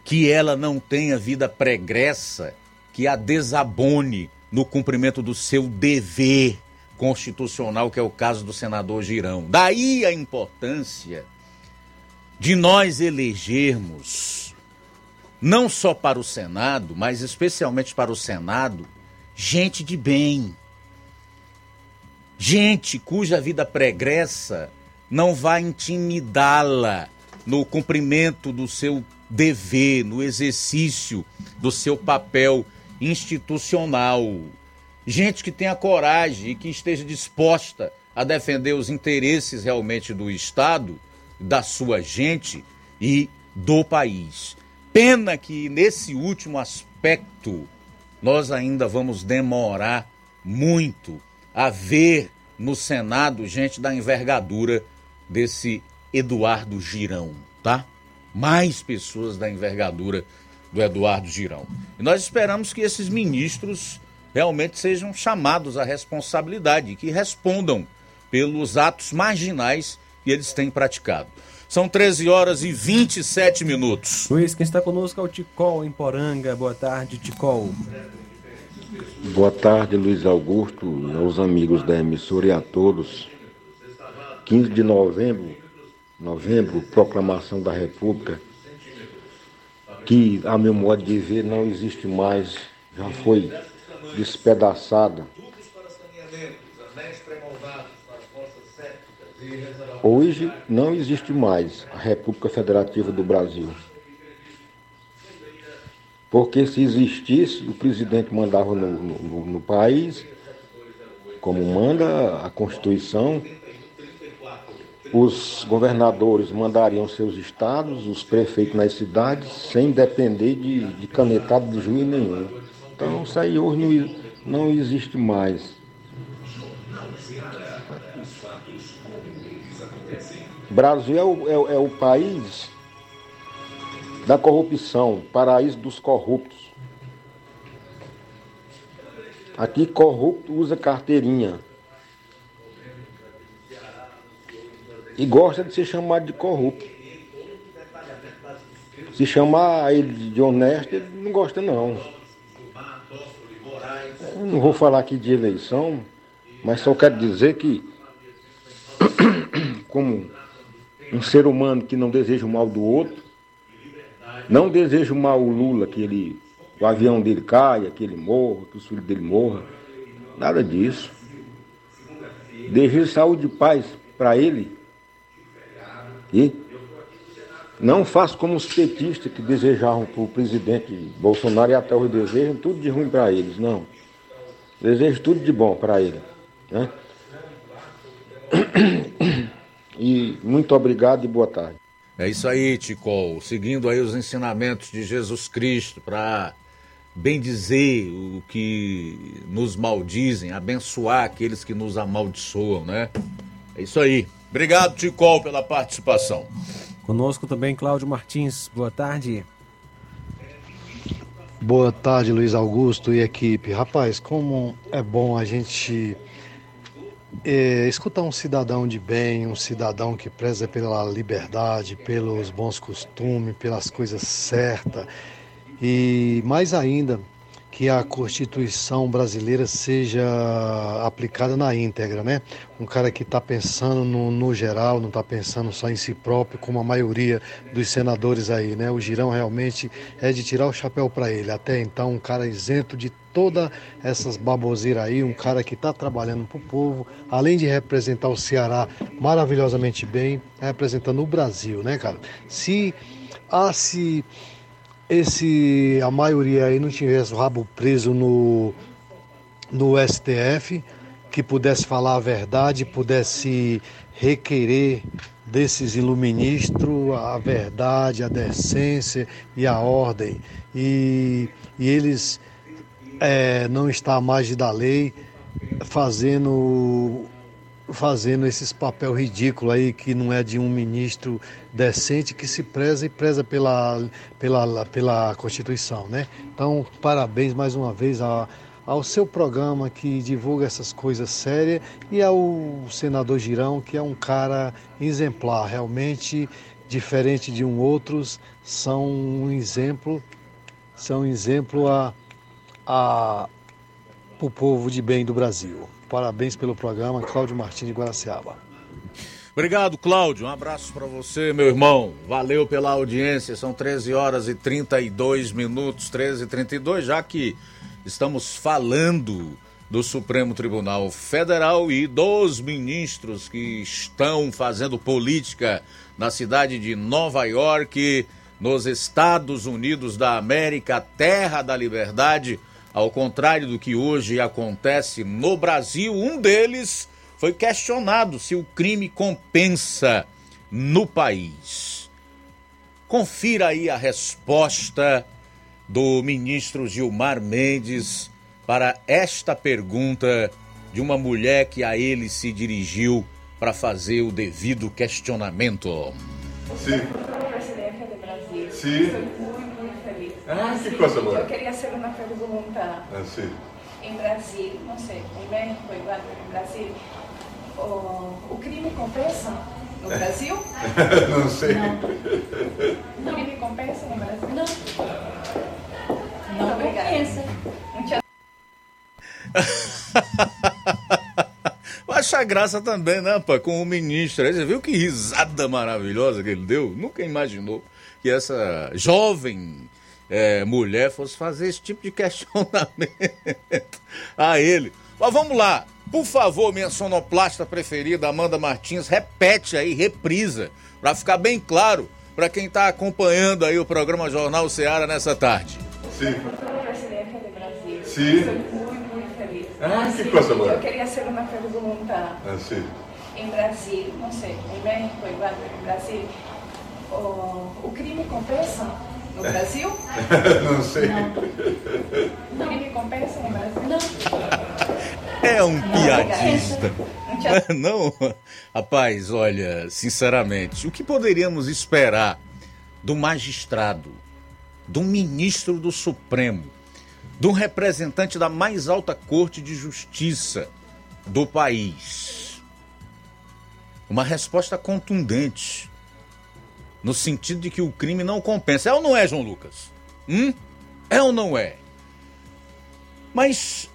que ela não tenha vida pregressa, que a desabone no cumprimento do seu dever constitucional, que é o caso do senador Girão. Daí a importância de nós elegermos, não só para o Senado, mas especialmente para o Senado, gente de bem. Gente cuja vida pregressa não vai intimidá-la no cumprimento do seu dever, no exercício do seu papel institucional. Gente que tenha coragem e que esteja disposta a defender os interesses realmente do Estado, da sua gente e do país. Pena que nesse último aspecto nós ainda vamos demorar muito a ver no Senado gente da envergadura desse Eduardo Girão, tá? Mais pessoas da envergadura do Eduardo Girão. E nós esperamos que esses ministros realmente sejam chamados à responsabilidade, que respondam pelos atos marginais que eles têm praticado. São treze horas e vinte e sete minutos. Luiz, quem está conosco é o Ticol, em Poranga. Boa tarde, Ticol. Boa tarde, Luiz Augusto, aos amigos da emissora e a todos. quinze de novembro, novembro, proclamação da República, que, a meu modo de ver, não existe mais, já foi despedaçada. Hoje não existe mais a República Federativa do Brasil. Porque se existisse, o presidente mandava no, no, no país, como manda a Constituição, os governadores mandariam seus estados, os prefeitos nas cidades, sem depender de, de canetado de juiz nenhum. Então isso aí hoje não, não existe mais. Brasil é o, é, é o país da corrupção, paraíso dos corruptos. Aqui corrupto usa carteirinha e gosta de se chamar de corrupto. Se chamar ele de honesto, ele não gosta não. Eu não vou falar aqui de eleição, mas só quero dizer que como um ser humano que não deseja o mal do outro, não deseja o mal o Lula, que ele, o avião dele caia, que ele morra, que os filhos dele morram, nada disso. Desejo saúde e paz para ele. E não faço como os petistas que desejavam para o presidente Bolsonaro e até hoje desejam tudo de ruim para eles, não. Desejo tudo de bom para ele, né? E muito obrigado e boa tarde. É isso aí, Ticol. Seguindo aí os ensinamentos de Jesus Cristo para bendizer o que nos maldizem, abençoar aqueles que nos amaldiçoam, né? É isso aí. Obrigado, Ticol, pela participação. Conosco também Cláudio Martins. Boa tarde. Boa tarde, Luiz Augusto e equipe. Rapaz, como é bom a gente... É, escutar um cidadão de bem, um cidadão que preza pela liberdade, pelos bons costumes, pelas coisas certas e mais ainda que a Constituição brasileira seja aplicada na íntegra, né? Um cara que está pensando no, no geral, não está pensando só em si próprio, como a maioria dos senadores aí, né? O Girão realmente é de tirar o chapéu para ele. Até então, um cara isento de todas essas baboseiras aí, um cara que está trabalhando para o povo, além de representar o Ceará maravilhosamente bem, é representando o Brasil, né, cara? Se a se... Esse, a maioria aí não tivesse o rabo preso no, no S T F, que pudesse falar a verdade, pudesse requerer desses iluministros a verdade, a decência e a ordem. E, e eles é, não estão à margem da lei fazendo... fazendo esses papel ridículo aí, que não é de um ministro decente, que se preza e preza pela, pela, pela Constituição, né? Então, parabéns mais uma vez a, ao seu programa que divulga essas coisas sérias e ao senador Girão, que é um cara exemplar, realmente diferente de um outros, são um exemplo, são um exemplo a, a, pro povo de bem do Brasil. Parabéns pelo programa, Cláudio Martins de Guaraciaba. Obrigado, Cláudio. Um abraço para você, meu irmão. Valeu pela audiência. São treze horas e trinta e dois minutos, treze e trinta e dois, já que estamos falando do Supremo Tribunal Federal e dos ministros que estão fazendo política na cidade de Nova York, nos Estados Unidos da América, terra da liberdade. Ao contrário do que hoje acontece no Brasil, um deles foi questionado se o crime compensa no país. Confira aí a resposta do ministro Gilmar Mendes para esta pergunta de uma mulher que a ele se dirigiu para fazer o devido questionamento. Sim. Sim. Ah, assim, que coisa boa. Eu queria ser uma pergunta. Assim. Em Brasil, não sei, em México, em Brasil, o, o crime compensa? No Brasil? Não sei. Não. Não me compensa no Brasil? Não. Não, não compensa. Acha graça também, né, pá, com o ministro. Aí você viu que risada maravilhosa que ele deu? Nunca imaginou que essa jovem é, mulher fosse fazer esse tipo de questionamento a ele. Mas vamos lá. Por favor, minha sonoplasta preferida, Amanda Martins, repete aí, reprisa, para ficar bem claro para quem está acompanhando aí o programa Jornal Seara nessa tarde. Sim. Sim. Muito feliz. Ah, assim, que coisa boa. Eu queria ser uma pergunta. Ah, sim. Em Brasil, não sei, em México, igual, em Brasil, o, o crime compensa no Brasil? Não sei. Não. O crime compensa no Brasil? Não. É um piadista. Não, rapaz, olha, sinceramente, o que poderíamos esperar do magistrado, do ministro do Supremo, do representante da mais alta corte de justiça do país? Uma resposta contundente, no sentido de que o crime não compensa. É ou não é, João Lucas? Hum? É ou não é? Mas...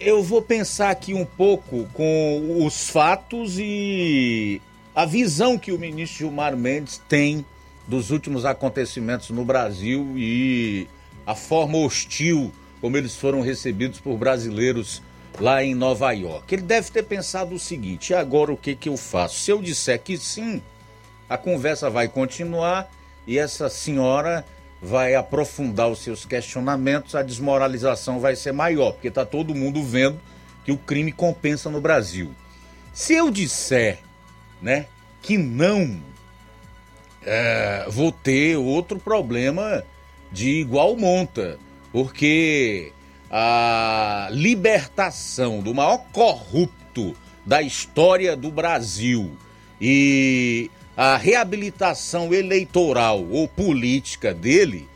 eu vou pensar aqui um pouco com os fatos e a visão que o ministro Gilmar Mendes tem dos últimos acontecimentos no Brasil e a forma hostil como eles foram recebidos por brasileiros lá em Nova York. Ele deve ter pensado o seguinte: e agora o que que eu faço? Se eu disser que sim, a conversa vai continuar e essa senhora... vai aprofundar os seus questionamentos, a desmoralização vai ser maior, porque está todo mundo vendo que o crime compensa no Brasil. Se eu disser, né, que não, é, vou ter outro problema de igual monta, porque a libertação do maior corrupto da história do Brasil e... a reabilitação eleitoral ou política dele,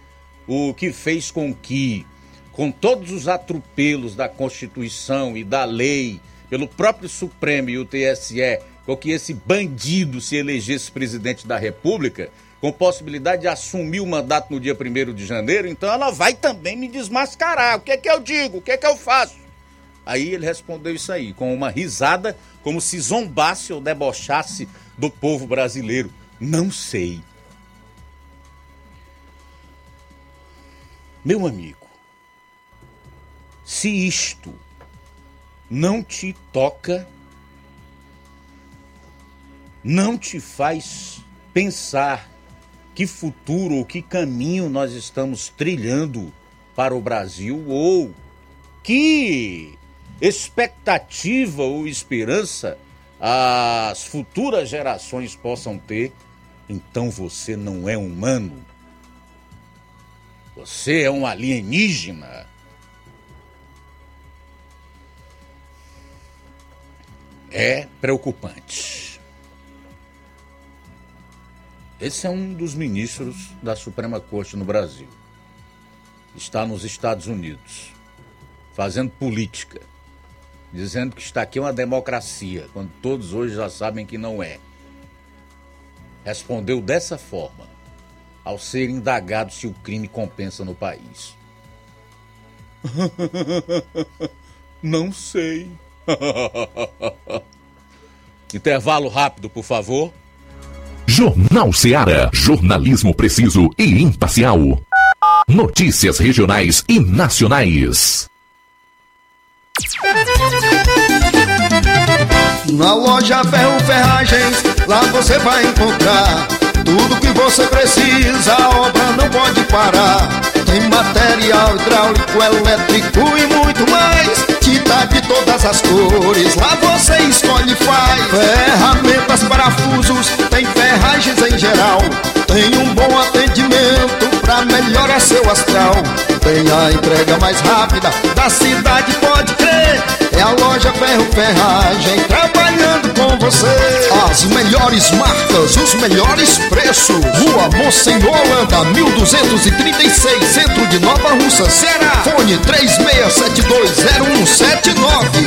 o que fez com que, com todos os atropelos da Constituição e da lei, pelo próprio Supremo e o T S E, com que esse bandido se elegesse presidente da República, com possibilidade de assumir o mandato no dia primeiro de janeiro, então ela vai também me desmascarar. O que é que eu digo? O que é que eu faço? Aí ele respondeu isso aí, com uma risada, como se zombasse ou debochasse do povo brasileiro. Não sei. Meu amigo, se isto não te toca, não te faz pensar que futuro ou que caminho nós estamos trilhando para o Brasil, ou que expectativa ou esperança as futuras gerações possam ter, então você não é humano. Você é um alienígena. É preocupante. Esse é um dos ministros da Suprema Corte no Brasil. Está nos Estados Unidos, fazendo política, dizendo que está aqui uma democracia, quando todos hoje já sabem que não é. Respondeu dessa forma, ao ser indagado se o crime compensa no país. Não sei. Intervalo rápido, por favor. Jornal Seara. Jornalismo preciso e imparcial. Notícias regionais e nacionais. Na loja Ferro Ferragens, lá você vai encontrar tudo que você precisa, a obra não pode parar. Tem material hidráulico, elétrico e muito mais, tinta de todas as cores, lá você escolhe e faz. Ferramentas, parafusos, tem ferragens em geral, tem um bom atendimento pra melhorar seu astral. Tem a entrega mais rápida da cidade, pode crer, é a loja Ferro Ferragem trabalhando com você. As melhores marcas, os melhores preços. Rua Monsenhor Holanda, mil duzentos e trinta e seis, centro de Nova Russa, Ceará. Fone três seis sete dois zero um sete nove.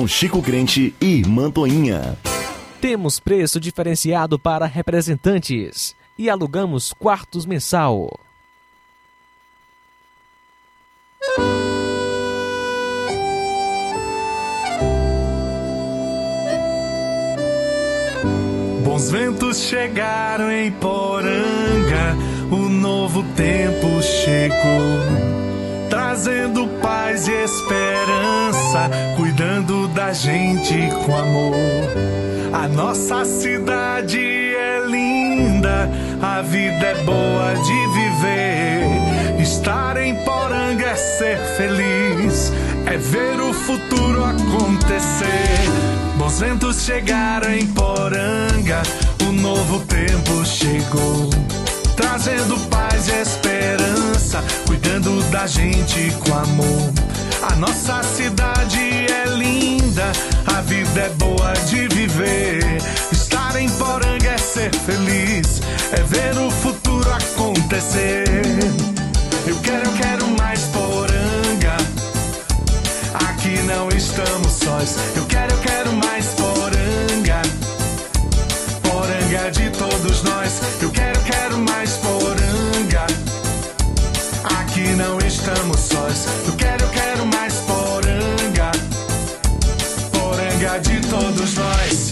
Chico Crente e Mantoinha. Temos preço diferenciado para representantes e alugamos quartos mensal. Bons ventos chegaram em Poranga, o novo tempo chegou. Trazendo paz e esperança, cuidando da gente com amor. A nossa cidade é linda, a vida é boa de viver. Estar em Poranga é ser feliz, é ver o futuro acontecer. Bons ventos chegaram em Poranga, o novo tempo chegou. Trazendo paz e esperança, cuidando da gente com amor. A nossa cidade é linda, a vida é boa de viver. Estar em Poranga é ser feliz, é ver o futuro acontecer. Eu quero, eu quero mais Poranga, aqui não estamos sós. Eu quero, eu quero mais Poranga, Poranga de todos nós. Eu quero, quero mais Poranga, aqui não estamos sós. Eu quero, quero mais Poranga, Poranga de todos nós.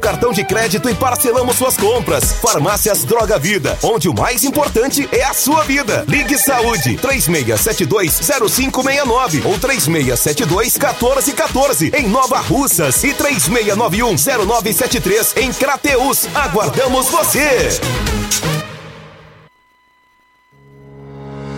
cartão de crédito e parcelamos suas compras. Farmácias Droga Vida, onde o mais importante é a sua vida. Ligue Saúde, três seis sete dois, zero cinco seis nove ou três seis sete dois, um quatro um quatro em Nova Russas e três seis nove um, zero nove sete três em Crateús. Aguardamos você!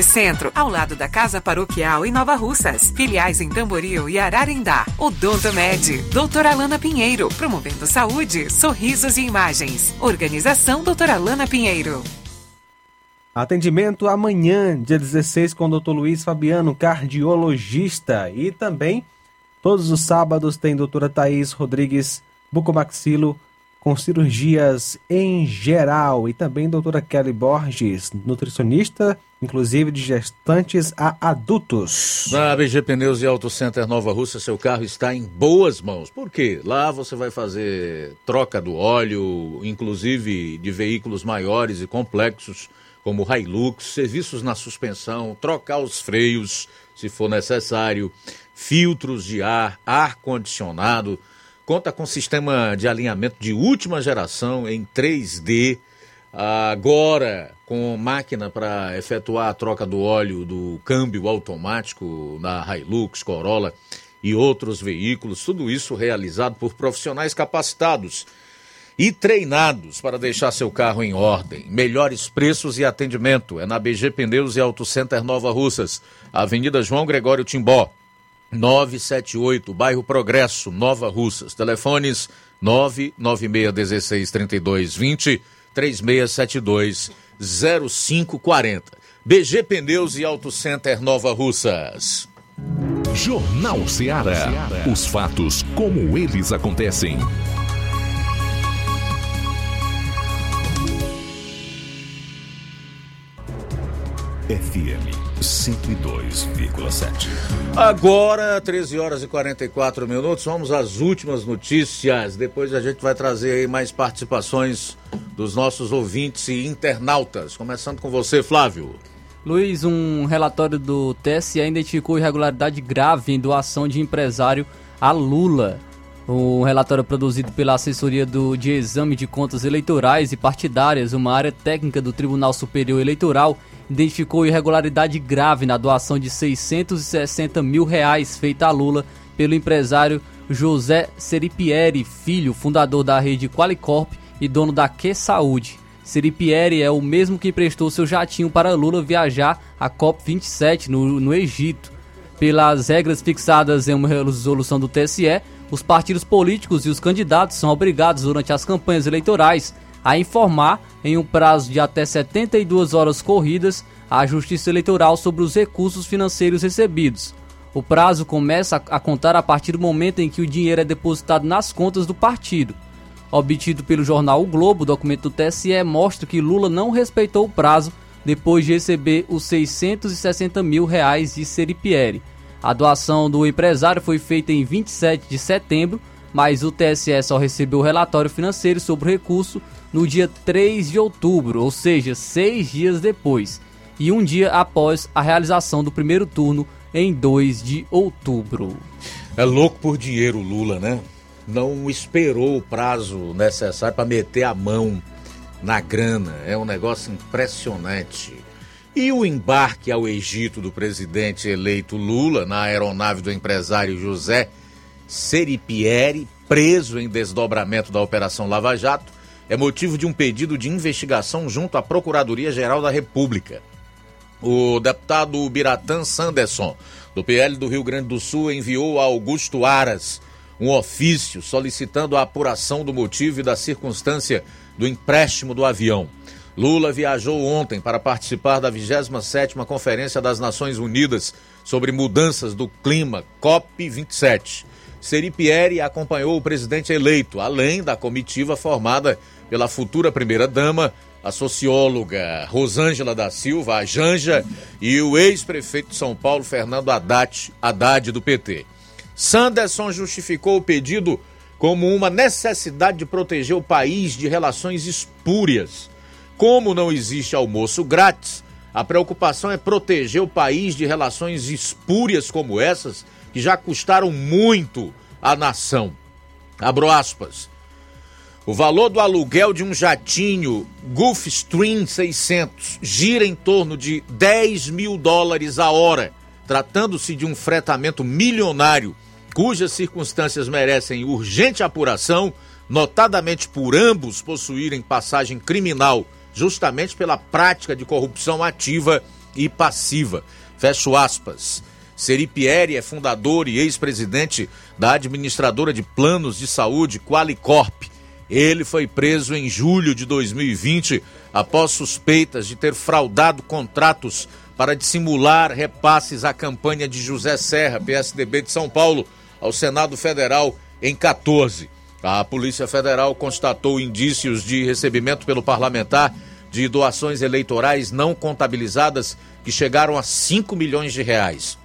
Centro, ao lado da Casa Paroquial em Nova Russas, filiais em Tamboril e Ararindá. Odontomed, doutora Alana Pinheiro, promovendo saúde, sorrisos e imagens. Organização doutora Alana Pinheiro. Atendimento amanhã, dia dezesseis, com o doutor Luiz Fabiano, cardiologista. E também, todos os sábados, tem doutora Thaís Rodrigues Bucomaxilo, com cirurgias em geral, e também doutora Kelly Borges, nutricionista, inclusive de gestantes a adultos. Na B G Pneus e Auto Center Nova Russa, seu carro está em boas mãos. Por quê? Lá você vai fazer troca do óleo, inclusive de veículos maiores e complexos, como Hilux, serviços na suspensão, trocar os freios, se for necessário, filtros de ar, ar-condicionado. Conta com sistema de alinhamento de última geração em três D, agora com máquina para efetuar a troca do óleo do câmbio automático na Hilux, Corolla e outros veículos, tudo isso realizado por profissionais capacitados e treinados para deixar seu carro em ordem. Melhores preços e atendimento é na B G Pneus e Auto Center Nova Russas, Avenida João Gregório Timbó, nove sete oito, bairro Progresso, Nova Russas. Telefones nove nove seis um seis três dois dois zero, três seis sete dois zero cinco quatro zero. B G Pneus e Auto Center Nova Russas. Jornal Seara. Os fatos como eles acontecem. F M cento e dois vírgula sete. Agora, treze horas e quarenta e quatro minutos, vamos às últimas notícias. Depois a gente vai trazer aí mais participações dos nossos ouvintes e internautas. Começando com você, Flávio. Luiz, um relatório do T S E identificou irregularidade grave em doação de empresário a Lula. Um relatório produzido pela assessoria do, de exame de contas eleitorais e partidárias, uma área técnica do Tribunal Superior Eleitoral, identificou irregularidade grave na doação de seiscentos e sessenta mil reais feita a Lula pelo empresário José Seripieri Filho, fundador da rede Qualicorp e dono da Q Saúde. Seripieri é o mesmo que emprestou seu jatinho para Lula viajar à C O P vinte e sete no, no Egito. Pelas regras fixadas em uma resolução do T S E, os partidos políticos e os candidatos são obrigados durante as campanhas eleitorais a informar, em um prazo de até setenta e duas horas corridas, à Justiça Eleitoral sobre os recursos financeiros recebidos. O prazo começa a contar a partir do momento em que o dinheiro é depositado nas contas do partido. Obtido pelo jornal O Globo, o documento do T S E mostra que Lula não respeitou o prazo depois de receber os seiscentos e sessenta mil reais de Seripieri. A doação do empresário foi feita em vinte e sete de setembro, mas o T S E só recebeu o relatório financeiro sobre o recurso no dia três de outubro, ou seja, seis dias depois, e um dia após a realização do primeiro turno, em dois de outubro. É louco por dinheiro o Lula, né? Não esperou o prazo necessário para meter a mão na grana. É um negócio impressionante. E o embarque ao Egito do presidente eleito Lula na aeronave do empresário José Seripieri, preso em desdobramento da Operação Lava Jato, é motivo de um pedido de investigação junto à Procuradoria-Geral da República. O deputado Biratã Sanderson, do P L do Rio Grande do Sul, enviou a Augusto Aras um ofício solicitando a apuração do motivo e da circunstância do empréstimo do avião. Lula viajou ontem para participar da vigésima sétima Conferência das Nações Unidas sobre Mudanças do Clima, C O P vinte e sete. Seripieri acompanhou o presidente eleito, além da comitiva formada pela futura primeira-dama, a socióloga Rosângela da Silva, a Janja, e o ex-prefeito de São Paulo, Fernando Haddad, Haddad do P T. Sanderson justificou o pedido como uma necessidade de proteger o país de relações espúrias. Como não existe almoço grátis, a preocupação é proteger o país de relações espúrias como essas, que já custaram muito à nação. Abro aspas. O valor do aluguel de um jatinho Gulfstream seiscentos gira em torno de dez mil dólares a hora, tratando-se de um fretamento milionário, cujas circunstâncias merecem urgente apuração, notadamente por ambos possuírem passagem criminal, justamente pela prática de corrupção ativa e passiva. Fecho aspas. Seripieri é fundador e ex-presidente da administradora de planos de saúde Qualicorp. Ele foi preso em julho de dois mil e vinte após suspeitas de ter fraudado contratos para dissimular repasses à campanha de José Serra, P S D B de São Paulo, ao Senado Federal em dois mil e catorze. A Polícia Federal constatou indícios de recebimento pelo parlamentar de doações eleitorais não contabilizadas que chegaram a cinco milhões de reais.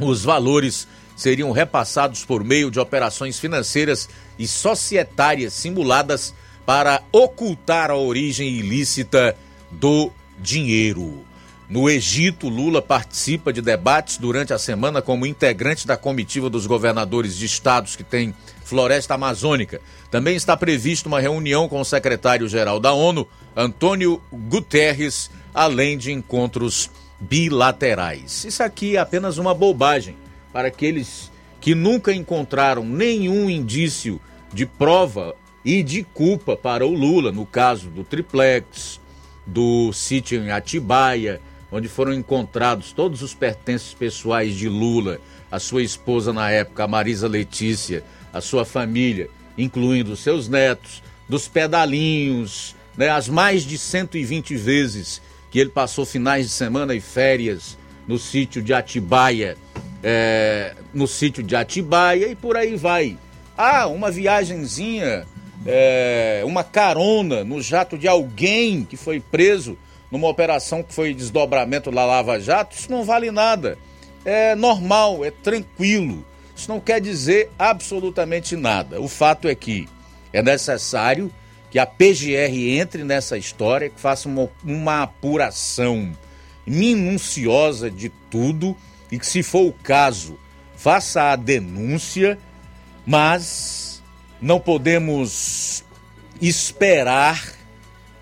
Os valores seriam repassados por meio de operações financeiras e societárias simuladas para ocultar a origem ilícita do dinheiro. No Egito, Lula participa de debates durante a semana como integrante da comitiva dos governadores de estados que tem floresta amazônica. Também está prevista uma reunião com o secretário-geral da ONU, Antônio Guterres, além de encontros bilaterais. Isso aqui é apenas uma bobagem para aqueles que nunca encontraram nenhum indício de prova e de culpa para o Lula, no caso do triplex, do sítio em Atibaia, onde foram encontrados todos os pertences pessoais de Lula, a sua esposa na época, a Marisa Letícia, a sua família, incluindo os seus netos, dos pedalinhos, né, as mais de cento e vinte vezes que ele passou finais de semana e férias no sítio de Atibaia, é, no sítio de Atibaia e por aí vai. Ah, uma viagenzinha, é, uma carona no jato de alguém que foi preso numa operação que foi desdobramento da Lava Jato, isso não vale nada. É normal, é tranquilo. Isso não quer dizer absolutamente nada. O fato é que é necessário que a P G R entre nessa história, que faça uma, uma apuração minuciosa de tudo e que, se for o caso, faça a denúncia, mas não podemos esperar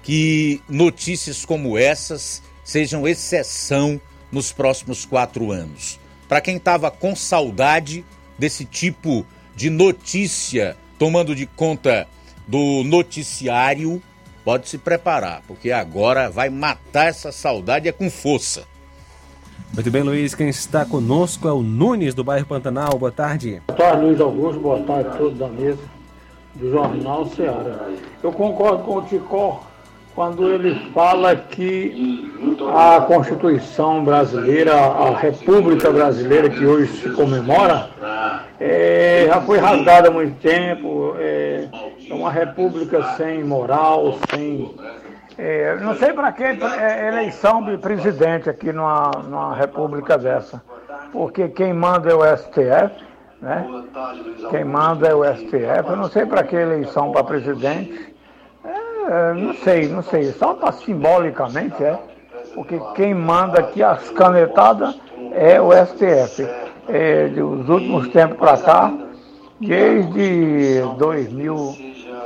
que notícias como essas sejam exceção nos próximos quatro anos. Para quem estava com saudade desse tipo de notícia tomando de conta do noticiário, pode se preparar, porque agora vai matar essa saudade é com força. Muito bem, Luiz, quem está conosco é o Nunes, do bairro Pantanal. Boa tarde. Boa tarde, Luiz Augusto, boa tarde a todos da mesa do Jornal Seara. Eu concordo com o Ticó quando ele fala que a Constituição brasileira, a República Brasileira que hoje se comemora, é, já foi rasgada há muito tempo, é, é uma república sem moral, sem... É, não sei para que eleição de presidente aqui numa, numa república dessa, porque quem manda é o S T F, né? Quem manda é o S T F, eu não sei para que eleição para presidente, é, não sei, não sei, só para simbolicamente é, porque quem manda aqui as canetadas é o S T F. É, dos últimos tempos para cá, desde dois mil...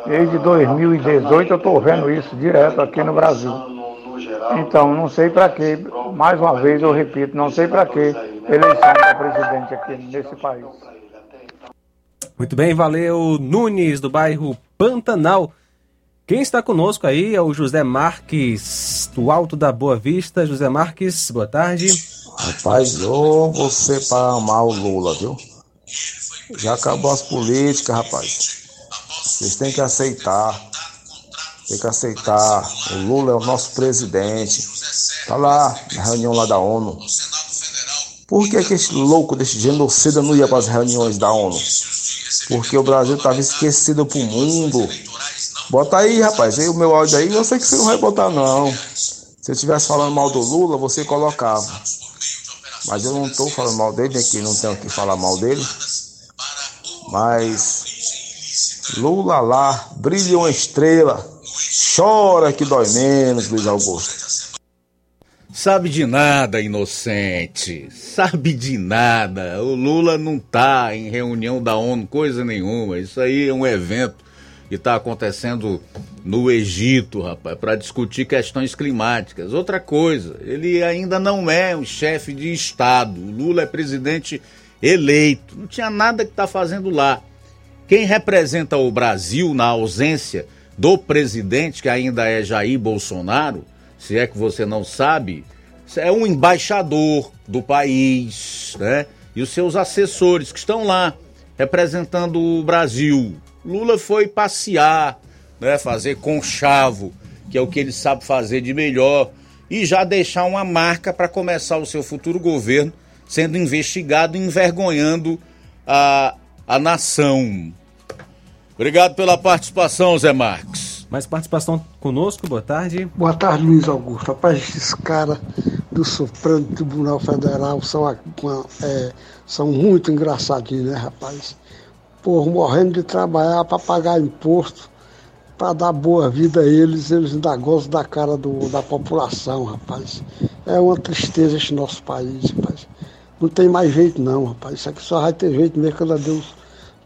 Desde dois mil e dezoito eu estou vendo isso direto aqui no Brasil. Então, não sei para que, mais uma vez eu repito, não sei para que eleição para presidente aqui nesse país. Muito bem, valeu, Nunes, do bairro Pantanal. Quem está conosco aí é o José Marques, do Alto da Boa Vista. José Marques, boa tarde. Rapaz, ou você para amar o Lula, viu? Já acabou as políticas, rapaz. Vocês têm que aceitar, tem que aceitar, o Lula é o nosso presidente, tá lá na reunião lá da ONU. Por que que esse louco desse genocida não ia para as reuniões da ONU? Porque o Brasil estava esquecido pro mundo. Bota aí, rapaz, aí o meu áudio aí, eu sei que você não vai botar não. Se eu estivesse falando mal do Lula, você colocava. Mas eu não estou falando mal dele aqui, não tenho o que falar mal dele. Mas... Lula lá, brilha uma estrela, chora que dói menos, Luiz Augusto. Sabe de nada, inocente, sabe de nada. O Lula não tá em reunião da ONU, coisa nenhuma. Isso aí é um evento que tá acontecendo no Egito, rapaz, para discutir questões climáticas. Outra coisa, ele ainda não é um chefe de Estado. O Lula é presidente eleito, não tinha nada que tá fazendo lá. Quem representa o Brasil na ausência do presidente, que ainda é Jair Bolsonaro, se é que você não sabe, é um embaixador do país, né? E os seus assessores que estão lá representando o Brasil. Lula foi passear, né? Fazer conchavo, que é o que ele sabe fazer de melhor, e já deixar uma marca para começar o seu futuro governo sendo investigado, envergonhando a... a nação. Obrigado pela participação, Zé Marques. Mais participação conosco, boa tarde. Boa tarde, Luiz Augusto. Rapaz, esses caras do Supremo Tribunal Federal são, é, são muito engraçadinhos, né, rapaz? Porra, morrendo de trabalhar para pagar imposto, para dar boa vida a eles, eles ainda gozam da cara do, da população, rapaz. É uma tristeza esse nosso país, rapaz. Não tem mais jeito não, rapaz. Isso aqui só vai ter jeito mesmo quando Deus,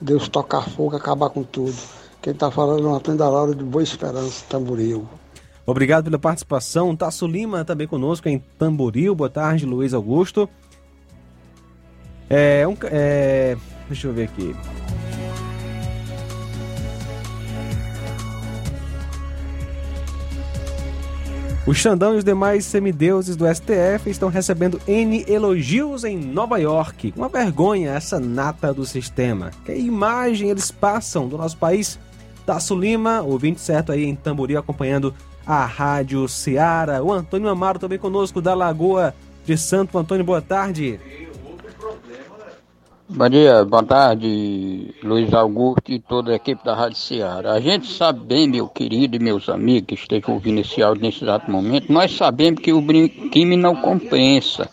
Deus tocar fogo, acabar com tudo. Quem está falando é uma tenda Laura de Boa Esperança, Tamboril. Obrigado pela participação. Tasso Lima também conosco em Tamboril. Boa tarde, Luiz Augusto. É, um, é, deixa eu ver aqui. O Xandão e os demais semideuses do S T F estão recebendo N elogios em Nova York. Uma vergonha essa nata do sistema. Que imagem eles passam do nosso país. Tasso Lima, ouvinte certo aí em Tamboril, acompanhando a Rádio Seara. O Antônio Amaro também conosco, da Lagoa de Santo Antônio. Boa tarde. Bom dia, boa tarde, Luiz Augusto e toda a equipe da Rádio Seara. A gente sabe bem, meu querido e meus amigos que estejam ouvindo esse áudio nesse exato momento, nós sabemos que o crime não compensa.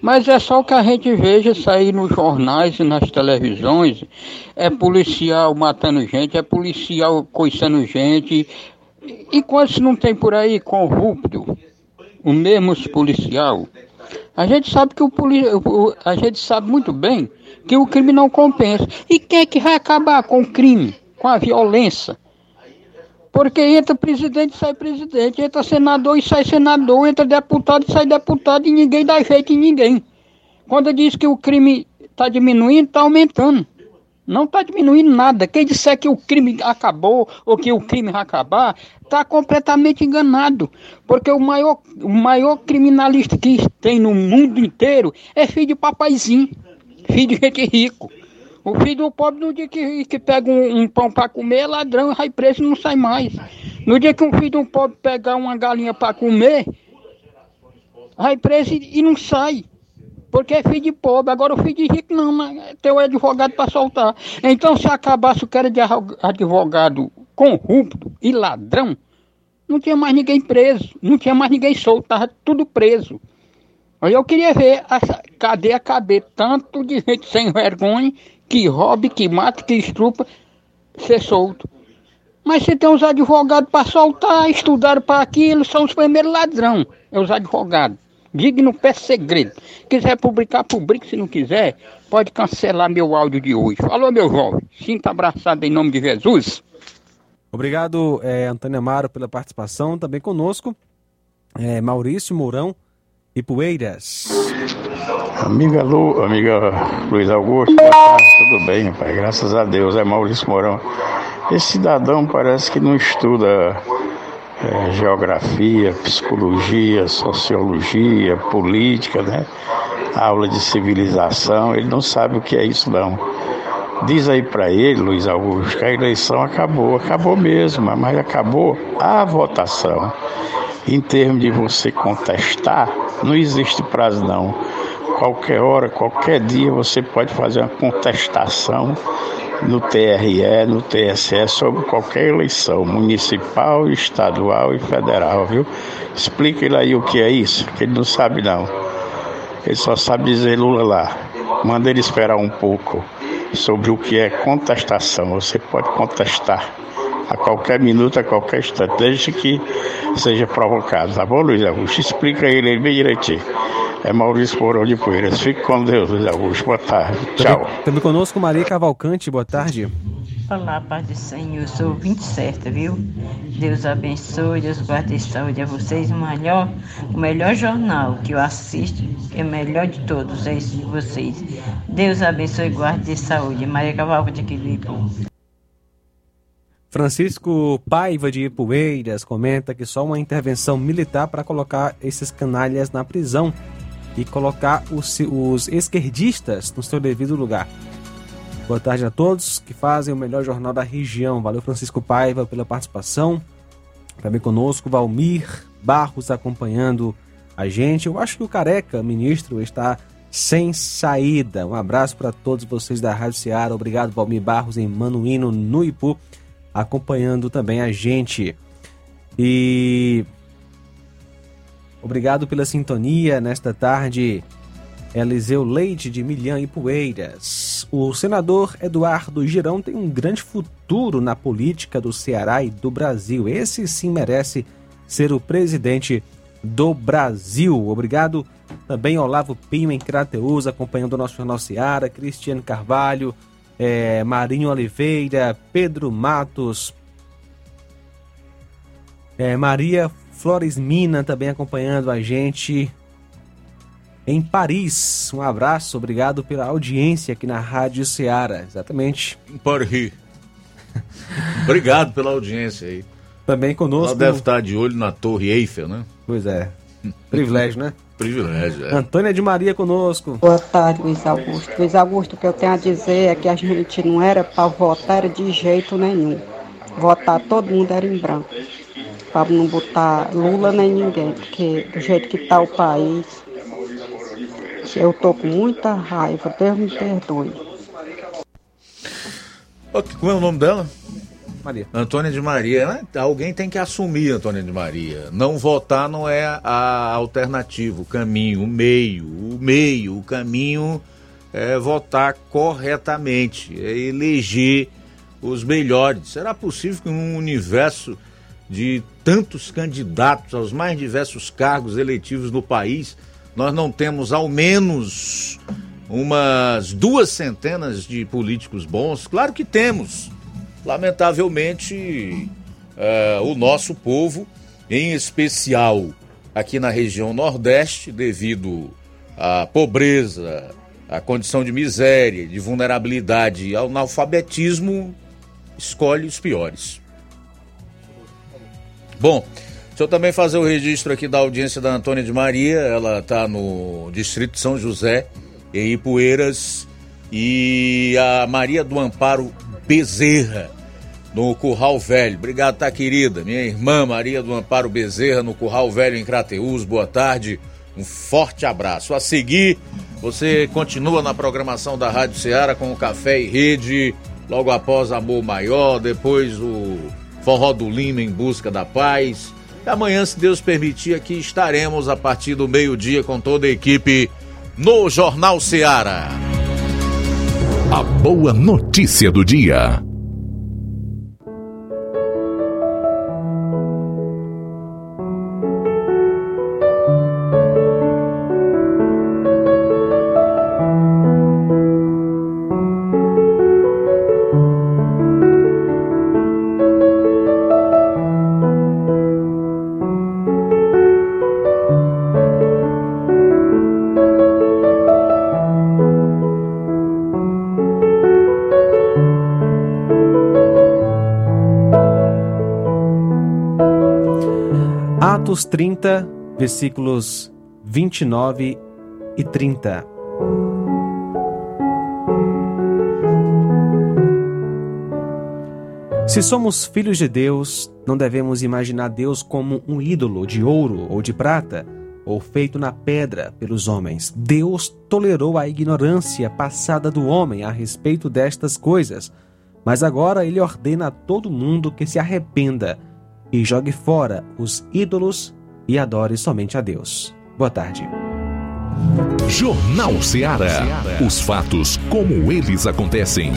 Mas é só o que a gente veja sair nos jornais e nas televisões. É policial matando gente, é policial coiçando gente. E quantos não tem por aí corrupto? O mesmo policial. A gente sabe que o, poli... a gente sabe muito bem que o crime não compensa. E quem é que vai acabar com o crime, com a violência? Porque entra presidente e sai presidente, entra senador e sai senador, entra deputado e sai deputado, e ninguém dá jeito em ninguém. Quando diz que o crime está diminuindo, está aumentando. Não está diminuindo nada. Quem disser que o crime acabou ou que o crime vai acabar, está completamente enganado. Porque o maior, o maior criminalista que tem no mundo inteiro é filho de papaizinho, filho de gente rico. O filho do pobre, no dia que, que pega um, um pão para comer, é ladrão, vai preso e não sai mais. No dia que um filho do pobre pegar uma galinha para comer, vai preso e, e não sai. Porque é filho de pobre, agora o filho de rico não, mas tem o advogado para soltar. Então, se acabasse o cara de advogado corrupto e ladrão, não tinha mais ninguém preso, não tinha mais ninguém solto, estava tudo preso. Aí eu queria ver a cadeia caber tanto de gente sem vergonha, que roube, que mata, que estrupa, ser solto. Mas se tem os advogados para soltar, estudaram para aquilo, são os primeiros ladrão, é os advogados. Diga, não peço segredo. Quiser publicar, publique. Se não quiser, pode cancelar meu áudio de hoje. Falou, meu jovem. Sinta abraçado em nome de Jesus. Obrigado, é, Antônio Amaro, pela participação. Também conosco, é, Maurício Mourão e Poeiras. Amiga Lu, amiga Luiz Augusto, boa tarde, tudo bem, rapaz? Graças a Deus, é Maurício Mourão. Esse cidadão parece que não estuda... É, geografia, psicologia, sociologia, política, né? Aula de civilização, ele não sabe o que é isso não. Diz aí para ele, Luiz Augusto, que a eleição acabou, acabou mesmo, mas acabou a votação. Em termos de você contestar, não existe prazo não. Qualquer hora, qualquer dia você pode fazer uma contestação no T R E, no T S E, sobre qualquer eleição, municipal, estadual e federal, viu? Explica ele aí o que é isso, que ele não sabe não. Ele só sabe dizer Lula lá. Manda ele esperar um pouco sobre o que é contestação. Você pode contestar a qualquer minuto, a qualquer instante, desde que seja provocado, tá bom, Luiz Augusto? Explica ele aí bem direitinho. É Maurício Porão de Poeiras. Fique com Deus, Luiz Augusto. Boa tarde. Tchau. Também, também conosco Maria Cavalcante. Boa tarde. Olá, Pai do Senhor. Eu sou ouvinte certa, viu? Deus abençoe, Deus guarde e saúde a vocês. O melhor, o melhor jornal que eu assisto, que é o melhor de todos, é esse de vocês. Deus abençoe, guarde e saúde. Maria Cavalcante aqui do Ipu. Francisco Paiva de Ipueiras comenta que só uma intervenção militar para colocar esses canalhas na prisão e colocar os, os esquerdistas no seu devido lugar. Boa tarde a todos que fazem o melhor jornal da região. Valeu, Francisco Paiva, pela participação. Também conosco, Valmir Barros acompanhando a gente. Eu acho que o Careca, ministro, está sem saída. Um abraço para todos vocês da Rádio Seara. Obrigado, Valmir Barros, em Manuíno, no Ipu. acompanhando também a gente. E obrigado pela sintonia nesta tarde, Eliseu Leite de Milhã e Poeiras. O senador Eduardo Girão tem um grande futuro na política do Ceará e do Brasil. Esse sim merece ser o presidente do Brasil. Obrigado também Olavo Pinho em Crateús, acompanhando o nosso Jornal Seara, Cristiano Carvalho, é, Marinho Oliveira, Pedro Matos, é, Maria Flores Mina também acompanhando a gente em Paris. Um abraço, obrigado pela audiência aqui na Rádio Seara. Exatamente. Em Paris. Obrigado pela audiência aí. Também conosco. Ela deve estar de olho na Torre Eiffel, né? Pois é. Privilégio, né? Privilégio, é. Antônia de Maria conosco. Boa tarde, Luiz Augusto. Luiz Augusto, o que eu tenho a dizer é que a gente não era para votar de jeito nenhum. Votar todo mundo era em branco. Para não botar Lula nem ninguém, porque do jeito que está o país, eu estou com muita raiva, Deus me perdoe. Como é o nome dela? Maria. Antônia de Maria, né? Alguém tem que assumir, Antônia de Maria. Não votar não é a alternativa, o caminho, o meio, o meio, o caminho é votar corretamente, é eleger os melhores. Será possível que num universo de tantos candidatos aos mais diversos cargos eletivos no país, nós não temos ao menos umas duas centenas de políticos bons? Claro que temos. Lamentavelmente, uh, o nosso povo, em especial aqui na região Nordeste, devido à pobreza, à condição de miséria, de vulnerabilidade e ao analfabetismo, escolhe os piores. Bom, deixa eu também fazer o registro aqui da audiência da Antônia de Maria. Ela está no distrito de São José, em Ipueiras, e a Maria do Amparo Bezerra, no Curral Velho. Obrigado, tá, querida? Minha irmã Maria do Amparo Bezerra, no Curral Velho, em Crateús. Boa tarde, um forte abraço. A seguir, você continua na programação da Rádio Seara com o Café e Rede, logo após Amor Maior, depois o Forró do Lima, Em Busca da Paz. E amanhã, se Deus permitir, aqui estaremos a partir do meio-dia com toda a equipe no Jornal Seara. A boa notícia do dia. Atos trinta, versículos vinte e nove e trinta. Se somos filhos de Deus, não devemos imaginar Deus como um ídolo de ouro ou de prata, ou feito na pedra pelos homens. Deus tolerou a ignorância passada do homem a respeito destas coisas, mas agora ele ordena a todo mundo que se arrependa e jogue fora os ídolos e adore somente a Deus. Boa tarde. Jornal Seara. Os fatos como eles acontecem.